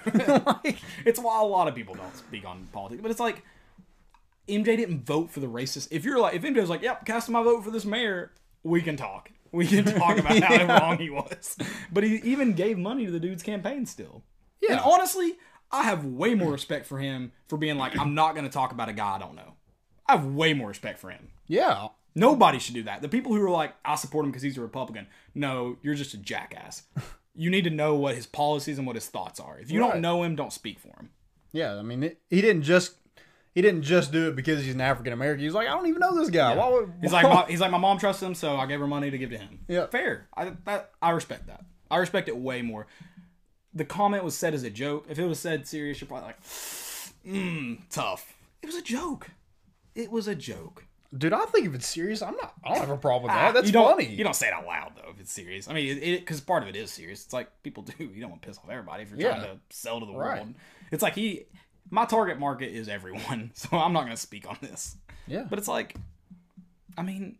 Like, it's why a lot of people don't speak on politics. But it's like, M J didn't vote for the racist. If you're like, if M J was like, yep, casting my vote for this mayor, we can talk. We can talk about yeah. how wrong he was. But he even gave money to the dude's campaign still. Yeah. And honestly, I have way more respect for him for being like, I'm not going to talk about a guy I don't know. I have way more respect for him. Yeah. Nobody should do that. The people who are like, I support him because he's a Republican. No, you're just a jackass. You need to know what his policies and what his thoughts are. If you right. don't know him, don't speak for him. Yeah, I mean, it, he didn't just he didn't just do it because he's an African American. He's like, I don't even know this guy. Yeah. Why would, why? He's like, my, he's like, my mom trusts him, so I gave her money to give to him. Yeah, fair. I that, I respect that. I respect it way more. The comment was said as a joke. If it was said serious, you're probably like, mmm, tough. It was a joke. It was a joke. Dude, I think if it's serious, I'm not, I don't have a problem with that. That's you funny. You don't say it out loud, though, if it's serious. I mean, because part of it is serious. It's like people do. You don't want to piss off everybody if you're yeah. trying to sell to the right. world. It's like he, my target market is everyone, so I'm not going to speak on this. Yeah. But it's like, I mean,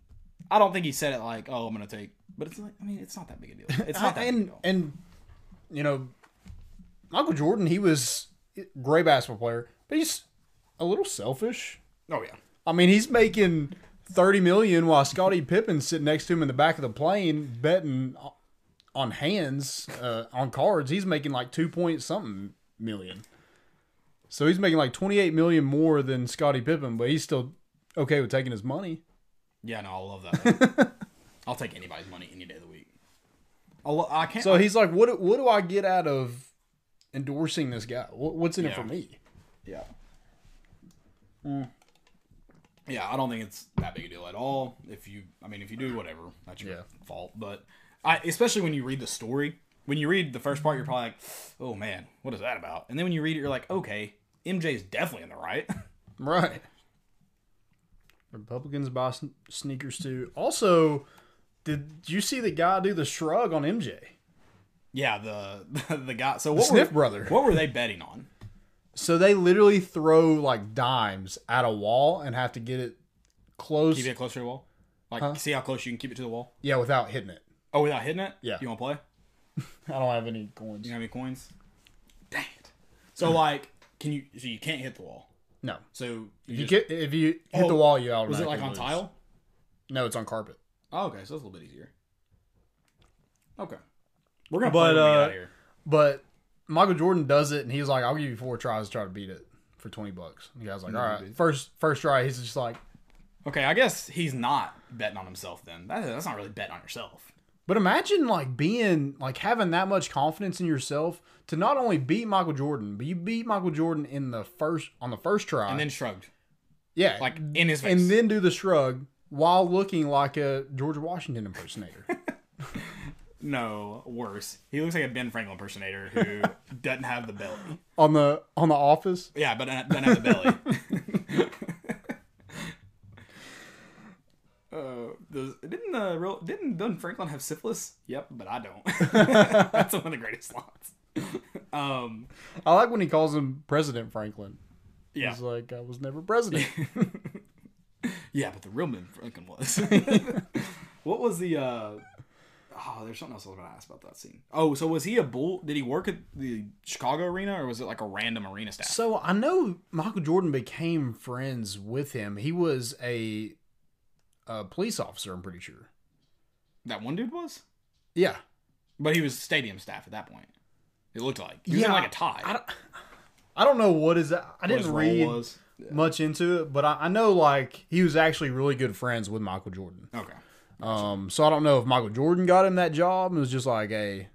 I don't think he said it like, oh, I'm going to take, but it's like, I mean, it's not that big a deal. It's not that and, big a deal. And, you know, Michael Jordan, he was a great basketball player, but he's a little selfish. Oh, yeah. I mean, he's making thirty million dollars while Scottie Pippen's sitting next to him in the back of the plane betting on hands, uh, on cards. He's making like two point something million. So he's making like twenty-eight million dollars more than Scottie Pippen, but he's still okay with taking his money. Yeah, no, I love that. I'll take anybody's money any day of the week. I, lo- I can't. So he's like, what, what do I get out of endorsing this guy? What's in yeah. it for me? Yeah. Mm. Yeah, I don't think it's that big a deal at all. If you, I mean, if you do, whatever, that's your yeah. fault. But I, especially when you read the story, when you read the first part, you're probably like, "Oh man, what is that about?" And then when you read it, you're like, "Okay, M J's definitely in the right." Right. Republicans buy sneakers too. Also, did you see the guy do the shrug on M J? Yeah, the the, the guy. So what? The Sniff were, brother. What were they betting on? So they literally throw like dimes at a wall and have to get it close. Keep it closer to the wall? Like, huh? See how close you can keep it to the wall? Yeah, without hitting it. Oh, without hitting it? Yeah. You want to play? I don't have any coins. You don't have any coins? Dang it. So, like, can you, so you can't hit the wall? No. So, you if, you just, get, if you hit oh, the wall, you out. Was it like on lose. Tile? No, it's on carpet. Oh, okay. So it's a little bit easier. Okay. We're going to play when we get out of here. But Michael Jordan does it, and he's like, I'll give you four tries to try to beat it for twenty bucks. And the guy's like, all right. First first try, he's just like... Okay, I guess he's not betting on himself then. That, that's not really betting on yourself. But imagine, like, being... Like, having that much confidence in yourself to not only beat Michael Jordan, but you beat Michael Jordan in the first on the first try. And then shrugged. Yeah. Like, in his face. And then do the shrug while looking like a George Washington impersonator. No, worse. He looks like a Ben Franklin impersonator who doesn't have the belly. On the on the Office? Yeah, but doesn't have the belly. Uh, those, didn't the real didn't Don Franklin have syphilis? Yep, but I don't. That's one of the greatest lines. Um, I like when he calls him President Franklin. Yeah, he's like, I was never president. Yeah, but the real Ben Franklin was. What was the? Uh, oh, there's something else I was going to ask about that scene. Oh, so was he a bull? Did he work at the Chicago arena, or was it like a random arena staff? So I know Michael Jordan became friends with him. He was a A police officer, I'm pretty sure. That one dude was? Yeah. But he was stadium staff at that point. It looked like. He was yeah, in like a tie. I, I, don't, I don't know what is that. I what didn't read was. much into it, but I, I know like he was actually really good friends with Michael Jordan. Okay. Um. So I don't know if Michael Jordan got him that job. It was just like, hey,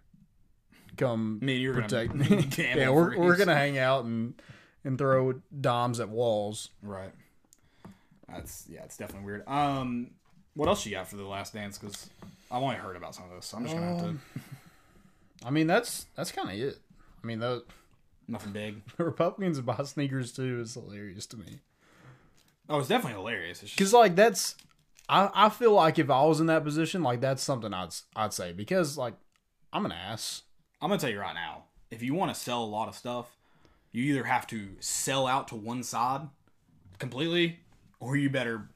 come I mean, you're protect gonna, me. Yeah, we're, we're going to hang out and, and throw dimes at walls. Right. That's yeah, it's definitely weird. Um, what else you got for The Last Dance? Because I've only heard about some of those, so I'm just gonna have to. I mean, that's that's kind of it. I mean, those nothing big. The Republicans buy sneakers too is hilarious to me. Oh, it's definitely hilarious. Because just... like that's, I I feel like if I was in that position, like that's something I'd I'd say because like I'm an ass. I'm gonna tell you right now, if you want to sell a lot of stuff, you either have to sell out to one side completely. Or you better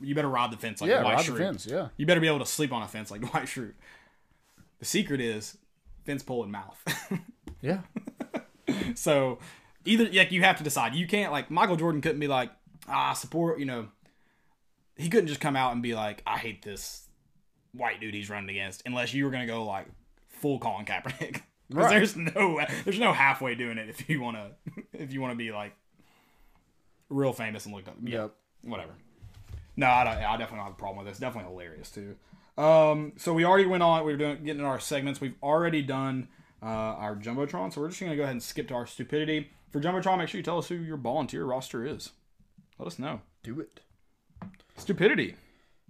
you better ride the fence like yeah, Dwight ride Schrute. The fence, yeah. You better be able to sleep on a fence like Dwight Schrute. The secret is fence pole and mouth. Yeah. So either like you have to decide. You can't like Michael Jordan couldn't be like, ah, support, you know. He couldn't just come out and be like, I hate this white dude he's running against, unless you were gonna go like full Colin Kaepernick. Right. There's no there's no halfway doing it if you wanna if you wanna be like real famous and looked up. Yeah. Yep. Whatever. No, I, don't, I definitely don't have a problem with this. It's definitely hilarious, too. Um, so we already went on. We were doing, getting in our segments. We've already done uh, our Jumbotron. So we're just going to go ahead and skip to our stupidity. For Jumbotron, make sure you tell us who your volunteer roster is. Let us know. Do it. Stupidity.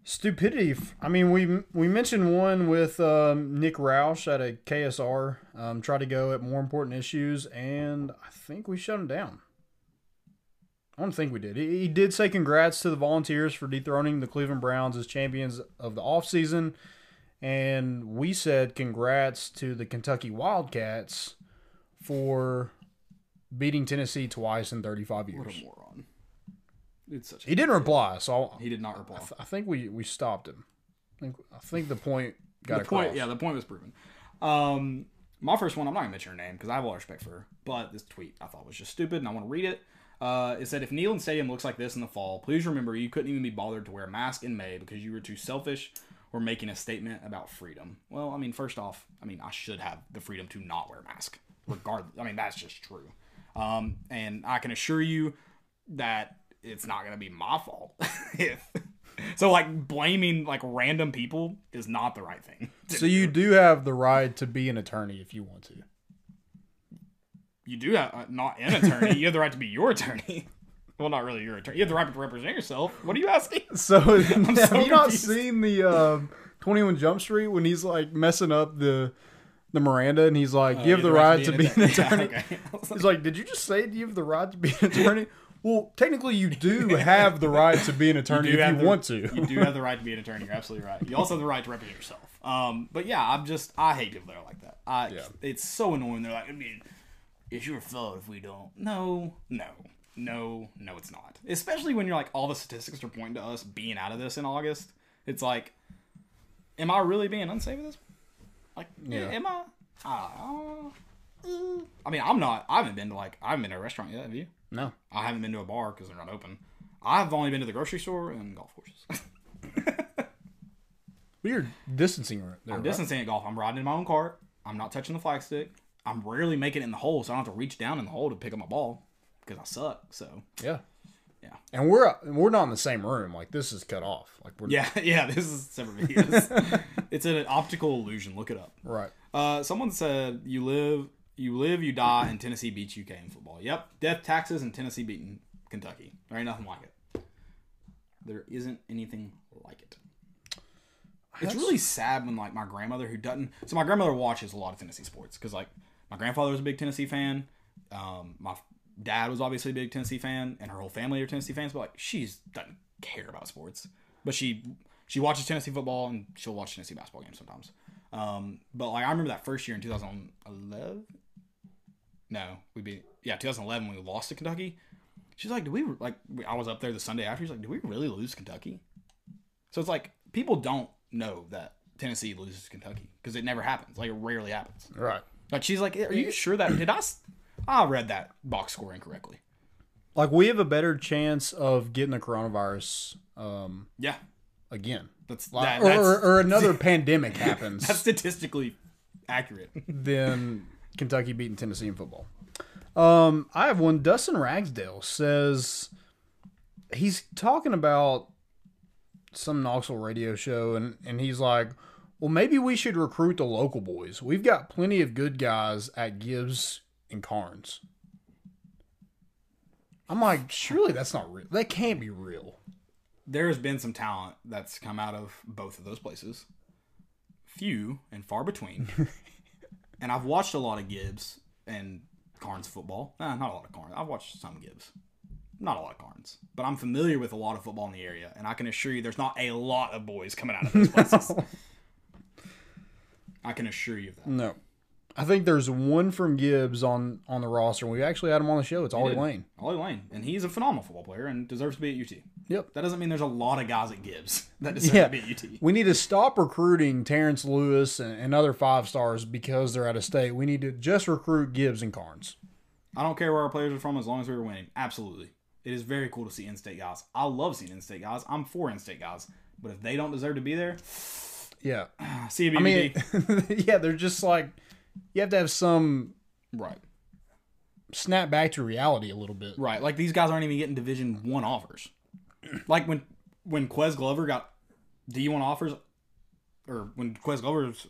Stupidity. I mean, we we mentioned one with um, Nick Roush at a K S R. Um, tried to go at more important issues, and I think we shut him down. I don't think we did. He, he did say congrats to the Volunteers for dethroning the Cleveland Browns as champions of the offseason. And we said congrats to the Kentucky Wildcats for beating Tennessee twice in thirty-five years. What a moron. It's such a he didn't reply. So He did not reply. I, th- I think we, we stopped him. I think, I think the point got the across. Point, yeah, the point was proven. Um, my first one, I'm not going to mention her name because I have all respect for her. But this tweet I thought was just stupid and I want to read it. Uh, it said, if Neyland Stadium looks like this in the fall, please remember you couldn't even be bothered to wear a mask in May because you were too selfish or making a statement about freedom. Well, I mean, first off, I mean, I should have the freedom to not wear a mask. Regardless. I mean, that's just true. Um, and I can assure you that it's not going to be my fault. if So, like, blaming, like, random people is not the right thing. So you do have the right to be an attorney if you want to. You do have, uh, not an attorney. You have the right to be your attorney. Well, not really your attorney. You have the right to represent yourself. What are you asking? So, I'm have so you confused. Not seen the uh, twenty-one Jump Street when he's like messing up the the Miranda and he's like, uh, you have the, the right, right to be an attorney. Yeah, okay. He's like, like, did you just say you have the right to be an attorney? Well, technically you do have the right to be an attorney you if you the, want to. You do have the right to be an attorney. You're absolutely right. You also have the right to represent yourself. Um, But yeah, I'm just, I hate people that are like that. I, yeah. It's so annoying. They're like, I mean... It's your fault if we don't. No, no, no, no, it's not. Especially when you're like, all the statistics are pointing to us being out of this in August. It's like, am I really being unsafe with this? Like, yeah. am I? Uh, I mean, I'm not. I haven't been to like, I haven't been to a restaurant yet, have you? No. I haven't been to a bar because they're not open. I've only been to the grocery store and golf courses. We're distancing right there. I'm distancing right? at golf. I'm riding in my own cart. I'm not touching the flag stick. I'm rarely making it in the hole, so I don't have to reach down in the hole to pick up my ball because I suck. So yeah, yeah. And we're we're not in the same room. Like this is cut off. Like we're yeah, yeah. This is separate videos. It's an optical illusion. Look it up. Right. Uh, someone said you live, you live, you die, and Tennessee beats U K in football. Yep. Death, taxes, and Tennessee beating Kentucky. There ain't nothing like it. There isn't anything like it. It's really sad when, like, my grandmother who doesn't... So my grandmother watches a lot of Tennessee sports because, like, my grandfather was a big Tennessee fan. Um, my dad was obviously a big Tennessee fan, and her whole family are Tennessee fans. But, like, she doesn't care about sports. But she she watches Tennessee football, and she'll watch Tennessee basketball games sometimes. Um, but, like, I remember that first year in twenty eleven. No, we beat... Yeah, twenty eleven when we lost to Kentucky. She's like, do we... Like, I was up there the Sunday after. She's like, do we really lose Kentucky? So it's like, people don't know that Tennessee loses Kentucky because it never happens. Like, it rarely happens. Right. Like, she's like, are you sure that did I? I read that box score incorrectly. Like, we have a better chance of getting the coronavirus. Um, yeah. Again, that's, like, that, that's or, or another pandemic happens. That's statistically accurate. Than Kentucky beating Tennessee in football. Um, I have one. Dustin Ragsdale says he's talking about some Knoxville radio show, and, and he's like, well, maybe we should recruit the local boys. We've got plenty of good guys at Gibbs and Carnes. I'm like, surely that's not real. That can't be real. There's been some talent that's come out of both of those places. Few and far between. And I've watched a lot of Gibbs and Carnes football. Nah, not a lot of Carnes. I've watched some Gibbs. Not a lot of Carnes, but I'm familiar with a lot of football in the area, and I can assure you there's not a lot of boys coming out of those places. No. I can assure you of that. No. I think there's one from Gibbs on, on the roster, and we actually had him on the show. It's Ollie Lane. Ollie Lane, and he's a phenomenal football player and deserves to be at U T. Yep. That doesn't mean there's a lot of guys at Gibbs that deserve yeah. to be at U T. We need to stop recruiting Terrence Lewis and, and other five stars because they're out of state. We need to just recruit Gibbs and Carnes. I don't care where our players are from as long as we were winning. Absolutely. It is very cool to see in-state guys. I love seeing in-state guys. I'm for in-state guys. But if they don't deserve to be there, yeah. C B B D. I mean, yeah, they're just like, you have to have some right snap back to reality a little bit. Right. Like, these guys aren't even getting Division One offers. Like, when, when Quez Glover got D one offers, or when Quez Glover's,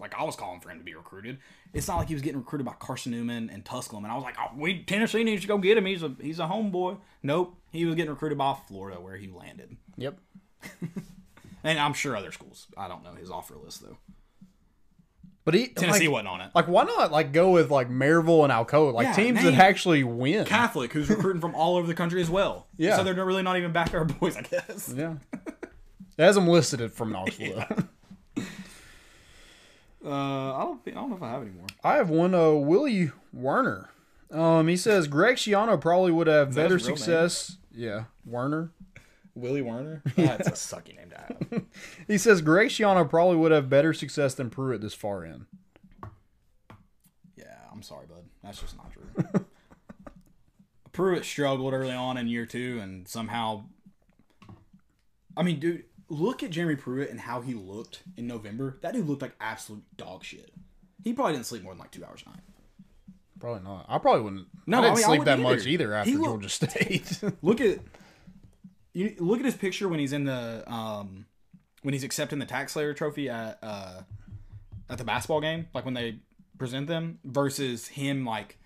like, I was calling for him to be recruited. It's not like he was getting recruited by Carson Newman and Tusculum. And I was like, oh, we Tennessee needs to go get him. He's a he's a homeboy. Nope. He was getting recruited by Florida where he landed. Yep. And I'm sure other schools. I don't know his offer list, though. But he, Tennessee like, wasn't on it. Like, why not, like, go with, like, Maryville and Alcoa? Like, yeah, teams that actually win. Catholic, who's recruiting from all over the country as well. Yeah. So they're really not even back our boys, I guess. Yeah. As I'm listed from Knoxville. Yeah. Uh, I don't, I don't know if I have any more. I have one, uh, Willie Werner. Um, he says Greg Schiano probably would have better success. Name? Yeah, Werner. Willie Werner? That's oh, a sucky name to have. He says Greg Schiano probably would have better success than Pruitt this far in. Yeah, I'm sorry, bud. That's just not true. Pruitt struggled early on in year two, and somehow... I mean, dude... Look at Jeremy Pruitt and how he looked in November. That dude looked like absolute dog shit. He probably didn't sleep more than like two hours a night. Probably not. I probably wouldn't. No, I didn't I mean, sleep I that either. much either after looked, Georgia State. Look at you. Look at his picture when he's in the um, when he's accepting the Tax Slayer Trophy at uh, at the basketball game, like when they present them, versus him like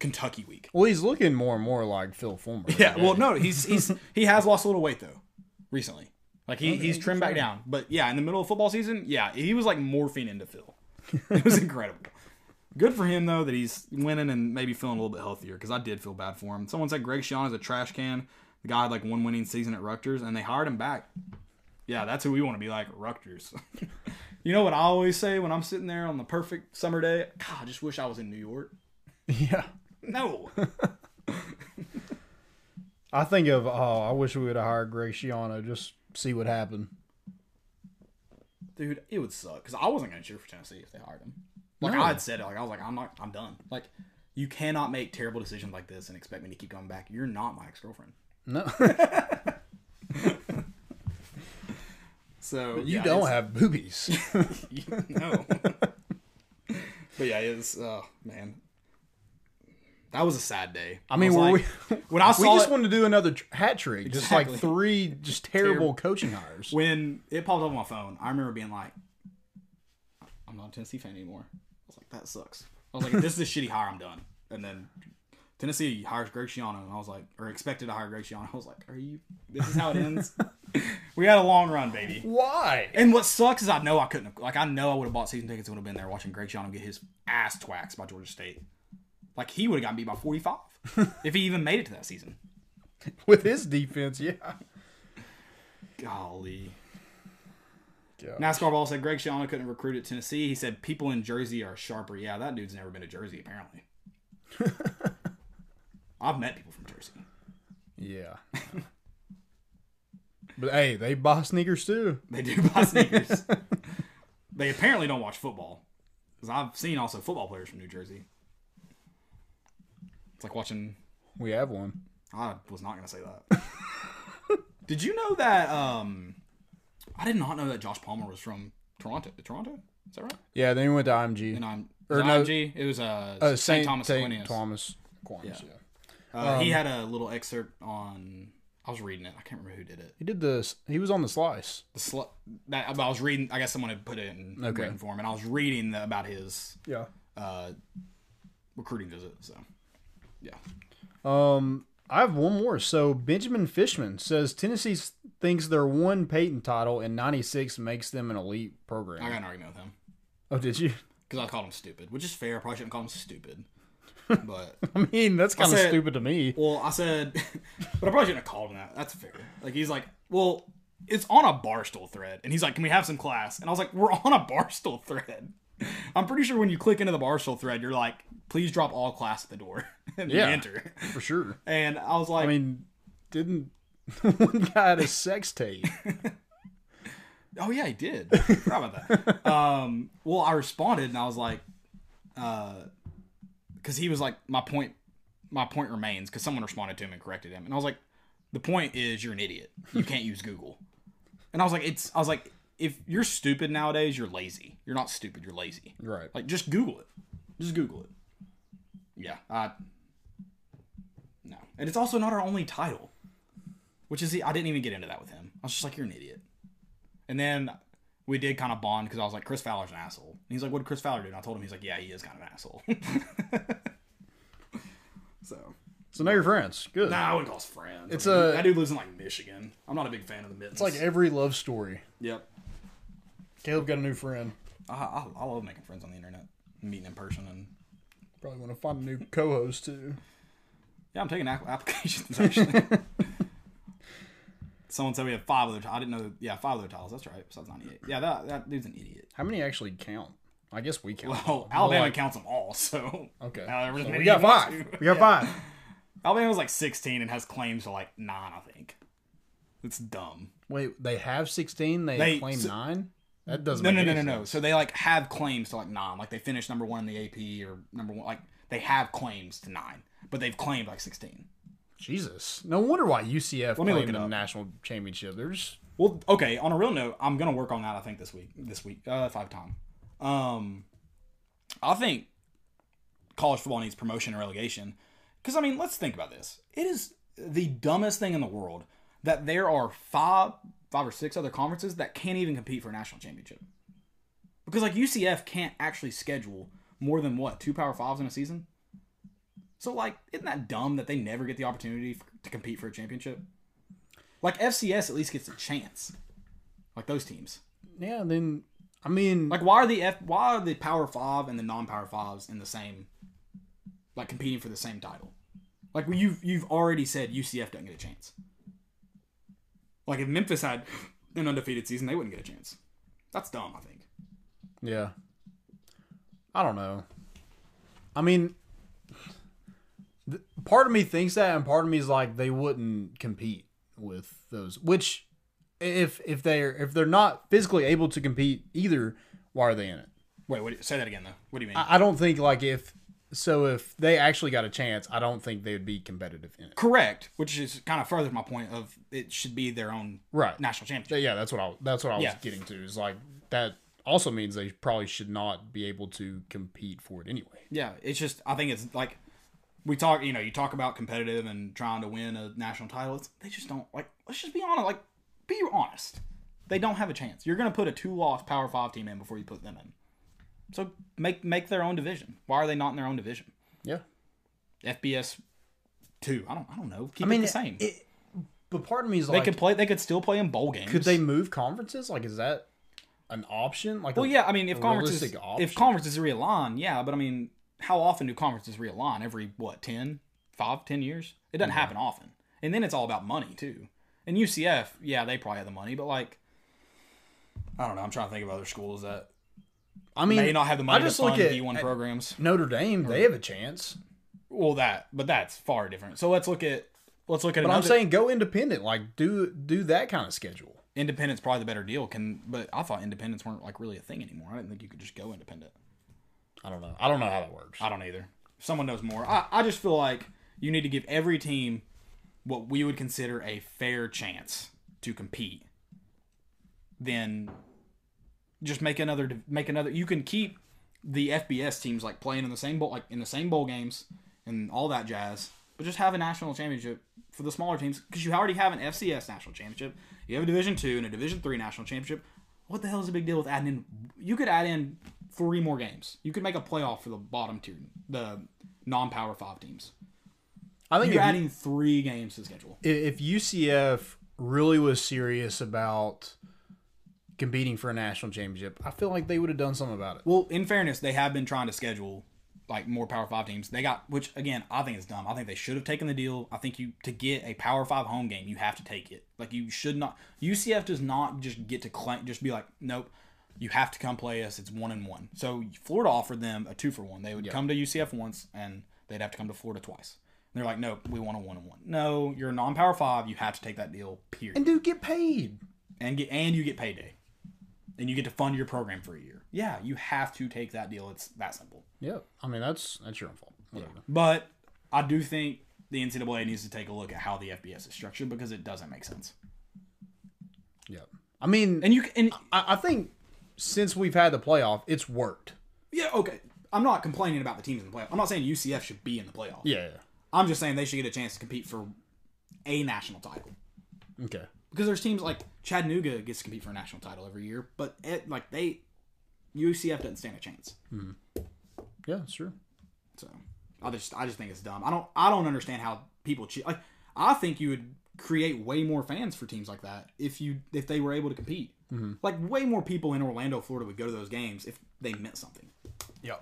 Kentucky week. Well, he's looking more and more like Phil Fulmer. Yeah. Well, no, he's he's he has lost a little weight though recently. Like, he, he's trimmed back down. But, yeah, in the middle of football season, yeah, he was, like, morphine into Phil. It was incredible. Good for him, though, that he's winning and maybe feeling a little bit healthier, because I did feel bad for him. Someone said Greg Schiano is a trash can. The guy had, like, one winning season at Rutgers, and they hired him back. Yeah, that's who we want to be like, Rutgers. You know what I always say when I'm sitting there on the perfect summer day? God, I just wish I was in New York. Yeah. No. I think of, oh, I wish we would have hired Greg Schiano just – see what happened. Dude, it would suck because I wasn't going to cheer for Tennessee if they hired him. Like, no. I had said it. Like, I was like, I'm not, I'm done. Like, you cannot make terrible decisions like this and expect me to keep coming back. You're not my ex-girlfriend. No. So, but you yeah, don't have boobies. you, no. But yeah, it's, oh, man. That was a sad day. I mean, I were like, we, when I saw we just it, wanted to do another hat trick, exactly. Just like three just terrible Terrib coaching hires. When it popped up on my phone, I remember being like, "I'm not a Tennessee fan anymore." I was like, "That sucks." I was like, if "This is a shitty hire. I'm done." And then Tennessee hires Greg Schiano, and I was like, or expected to hire Greg Schiano. I was like, "Are you? This is how it ends." We had a long run, baby. Why? And what sucks is I know I couldn't have, like, I know I would have bought season tickets and would have been there watching Greg Schiano get his ass twaxed by Georgia State. Like, he would have gotten beat by forty-five if he even made it to that season. With his defense, yeah. Golly. Gosh. NASCAR Ball said Greg Schiano couldn't recruit at Tennessee. He said people in Jersey are sharper. Yeah, that dude's never been to Jersey, apparently. I've met people from Jersey. Yeah. But, hey, they buy sneakers, too. They do buy sneakers. They apparently don't watch football. Because I've seen also football players from New Jersey. It's like watching... We have one. I was not going to say that. Did you know that... Um, I did not know that Josh Palmer was from Toronto. Toronto? Is that right? Yeah, then he went to I M G. And I'm, or no, I M G? It was uh, uh, Saint Thomas Aquinas. Saint Thomas Aquinas, yeah. yeah. Uh, um, he had a little excerpt on... I was reading it. I can't remember who did it. He did the. He was on the Slice. The sl- that I was reading. I guess someone had put it in okay. written form, and I was reading the, about his yeah uh, recruiting visit. So yeah. Um, I have one more. So Benjamin Fishman says Tennessee thinks their one Peyton title in ninety-six makes them an elite program. I got an argument with him. Oh, did you? Because I called him stupid, which is fair. I probably shouldn't call him stupid. But I mean, that's kind of stupid to me. Well, I said, but I probably shouldn't have called him that. That's fair. Like, he's like, well, it's on a Barstool thread. And he's like, can we have some class? And I was like, we're on a Barstool thread. I'm pretty sure when you click into the Barstool thread, you're like, please drop all class at the door. And yeah, enter. For sure. And I was like, I mean, didn't one guy had a sex tape? Oh, yeah, he did. I forgot about that. Um, well, I responded and I was like, uh, because he was like, my point, my point remains, because someone responded to him and corrected him. And I was like, the point is you're an idiot. You can't use Google. And I was like, it's, I was like, if you're stupid nowadays, you're lazy. You're not stupid. You're lazy. Right. Like, just Google it. Just Google it. Yeah. I, no. And it's also not our only title, which is, I didn't even get into that with him. I was just like, you're an idiot. And then we did kind of bond because I was like, Chris Fowler's an asshole. And he's like, what did Chris Fowler do? And I told him, he's like, yeah, he is kind of an asshole. so. So now you're friends. Good. Nah, I wouldn't call us friends. It's I mean, a, that dude lives in like Michigan. I'm not a big fan of the Mittens. It's like every love story. Yep. Caleb got a new friend. I, I, I love making friends on the internet. Meeting in person. And probably want to find a new co-host too. Yeah, I'm taking applications actually. Someone said we have five other titles. I didn't know. Yeah, five other titles. That's right. Besides ninety-eight. Yeah, that, that dude's an idiot. How many actually count? I guess we count. Well, Alabama like, counts them all, so. Okay. Uh, so we got five. We got yeah. five. Alabama's like sixteen and has claims to like nine, I think. It's dumb. Wait, they have sixteen? They, they claim so, nine? That doesn't no, make no, any no, no, sense. No. So they like have claims to like nine. Like they finished number one in the A P or number one. Like they have claims to nine, but they've claimed like sixteen. Jesus. No wonder why U C F played in the national championship. They're just... Well, okay, on a real note, I'm going to work on that, I think, this week. This week. Uh, if I have time. Um, I think college football needs promotion and relegation. Because, I mean, let's think about this. It is the dumbest thing in the world that there are five, five or six other conferences that can't even compete for a national championship. Because, like, U C F can't actually schedule more than, what, two Power Fives in a season? So, like, isn't that dumb that they never get the opportunity for, to compete for a championship? Like, F C S at least gets a chance. Like, those teams. Yeah, then, I mean... Like, why are the F, why are the Power Five and the non-Power Fives in the same... Like, competing for the same title? Like, you've, you've already said U C F doesn't get a chance. Like, if Memphis had an undefeated season, they wouldn't get a chance. That's dumb, I think. Yeah. I don't know. I mean... Part of me thinks that, and part of me is like they wouldn't compete with those. Which, if if they're if they're not physically able to compete either, why are they in it? Wait, what, say that again though. What do you mean? I, I don't think like if so if they actually got a chance, I don't think they would be competitive in it. Correct, which is kind of further my point of it should be their own right national championship. Yeah, that's what I that's what I was yeah. getting to. Is like that also means they probably should not be able to compete for it anyway. Yeah, it's just I think it's like. We talk, you know, you talk about competitive and trying to win a national title. It's, they just don't, like, let's just be honest. Like, be honest. They don't have a chance. You're going to put a two-loss Power five team in before you put them in. So, make make their own division. Why are they not in their own division? Yeah. F B S two. I don't I don't know. Keep I mean, it the same. It, But part of me is they like... They could play. They could still play in bowl games. Could they move conferences? Like, is that an option? Like, well, yeah, I mean, if conferences option? if conferences realign, yeah. But, I mean, how often do conferences realign? Every, what, ten, five, ten years? It doesn't yeah. happen often. And then it's all about money, too. And U C F, yeah, they probably have the money. But, like, I don't know. I'm trying to think of other schools that... I mean, may not have the money I just to fund look at, D one at programs. Notre Dame, or, they have a chance. Well, that, but that's far different. So let's look at, let's look at. But another, I'm saying go independent, like do do that kind of schedule. Independent's probably the better deal. Can, but I thought independents weren't like really a thing anymore. I didn't think you could just go independent. I don't know. I don't know how that works. I don't either. If someone knows more. I, I just feel like you need to give every team what we would consider a fair chance to compete. Then. Just make another, make another. You can keep the F B S teams like playing in the same bowl, like in the same bowl games and all that jazz. But just have a national championship for the smaller teams because you already have an F C S national championship. You have a Division two and a Division three national championship. What the hell is the big deal with adding in? You could add in three more games. You could make a playoff for the bottom tier, the non-power five teams. I think you're adding you, three games to the schedule. If U C F really was serious about competing for a national championship, I feel like they would have done something about it. Well, in fairness, they have been trying to schedule like more Power Five teams. They got, which again, I think is dumb. I think they should have taken the deal. I think you to get a Power Five home game, you have to take it. Like you should not. U C F does not just get to claim, just be like, nope, you have to come play us. It's one and one. So Florida offered them a two for one. They would yep. come to U C F once, and they'd have to come to Florida twice. And they're like, nope, we want a one and one. No, you're a non-Power Five. You have to take that deal. Period. And dude, get paid. And get and you get payday. And you get to fund your program for a year. Yeah, you have to take that deal. It's that simple. Yeah, I mean, that's that's your own fault. Whatever. Yeah. But I do think the N C double A needs to take a look at how the F B S is structured because it doesn't make sense. Yeah. I mean, and you and I, I think since we've had the playoff, it's worked. Yeah, okay. I'm not complaining about the teams in the playoff. I'm not saying U C F should be in the playoff. Yeah. I'm just saying they should get a chance to compete for a national title. Okay. Because there's teams like Chattanooga gets to compete for a national title every year, but it, like they, U C F doesn't stand a chance. Mm-hmm. Yeah, that's true. So I just I just think it's dumb. I don't I don't understand how people cheat. Like I think you would create way more fans for teams like that if you if they were able to compete. Mm-hmm. Like way more people in Orlando, Florida would go to those games if they meant something. Yeah,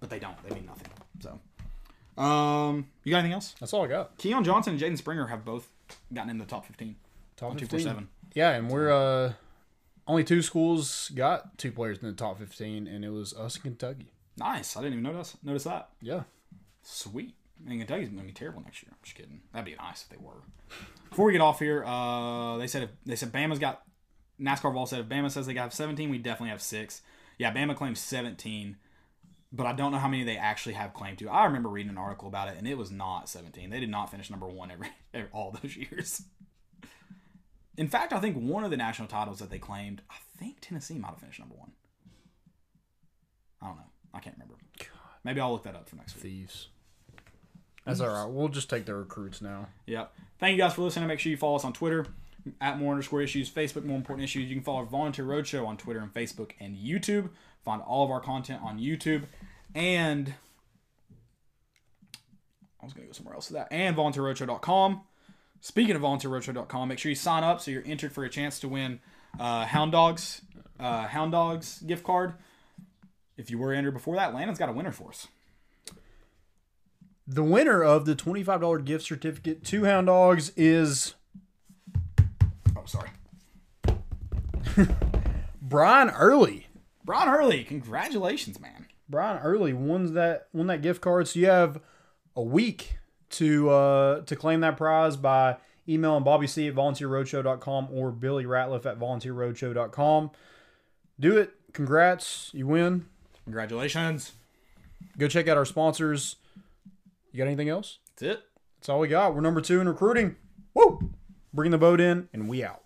but they don't. They mean nothing. So, um, you got anything else? That's all I got. Keon Johnson and Jaden Springer have both gotten in the top fifteen. Top two forty-seven. Yeah, and we're uh, only two schools got two players in the top fifteen, and it was us and Kentucky. Nice. I didn't even notice notice that. Yeah. Sweet. And Kentucky's going to be terrible next year. I'm just kidding. That'd be nice if they were. Before we get off here, uh, they said if, they said Bama's got – NASCAR Vol said if Bama says they got seventeen, we definitely have six. Yeah, Bama claims seventeen, but I don't know how many they actually have claimed to. I remember reading an article about it, and it was not seventeen. They did not finish number one every, every all those years. In fact, I think one of the national titles that they claimed, I think Tennessee might have finished number one. I don't know. I can't remember. God. Maybe I'll look that up for next week. Thieves. That's all right. We'll just take the recruits now. Yep. Thank you guys for listening. Make sure you follow us on Twitter, at more underscore issues, Facebook, more important issues. You can follow Volunteer Roadshow on Twitter and Facebook and YouTube. Find all of our content on YouTube. And I was going to go somewhere else with that. And volunteer roadshow dot com. Speaking of volunteer roadshow dot com, make sure you sign up so you're entered for a chance to win uh, Hound Dogs, uh, Hound Dogs gift card. If you were entered before that, Landon's got a winner for us. The winner of the twenty-five dollars gift certificate to Hound Dogs is... Oh, sorry. Brian Early. Brian Early, congratulations, man. Brian Early won that, won that gift card, so you have a week to uh, to claim that prize by emailing Bobby C at volunteer roadshow dot com or Billy Ratliff at volunteer roadshow dot com. Do it. Congrats. You win. Congratulations. Go check out our sponsors. You got anything else? That's it. That's all we got. We're number two in recruiting. Woo! Bring the boat in, and we out.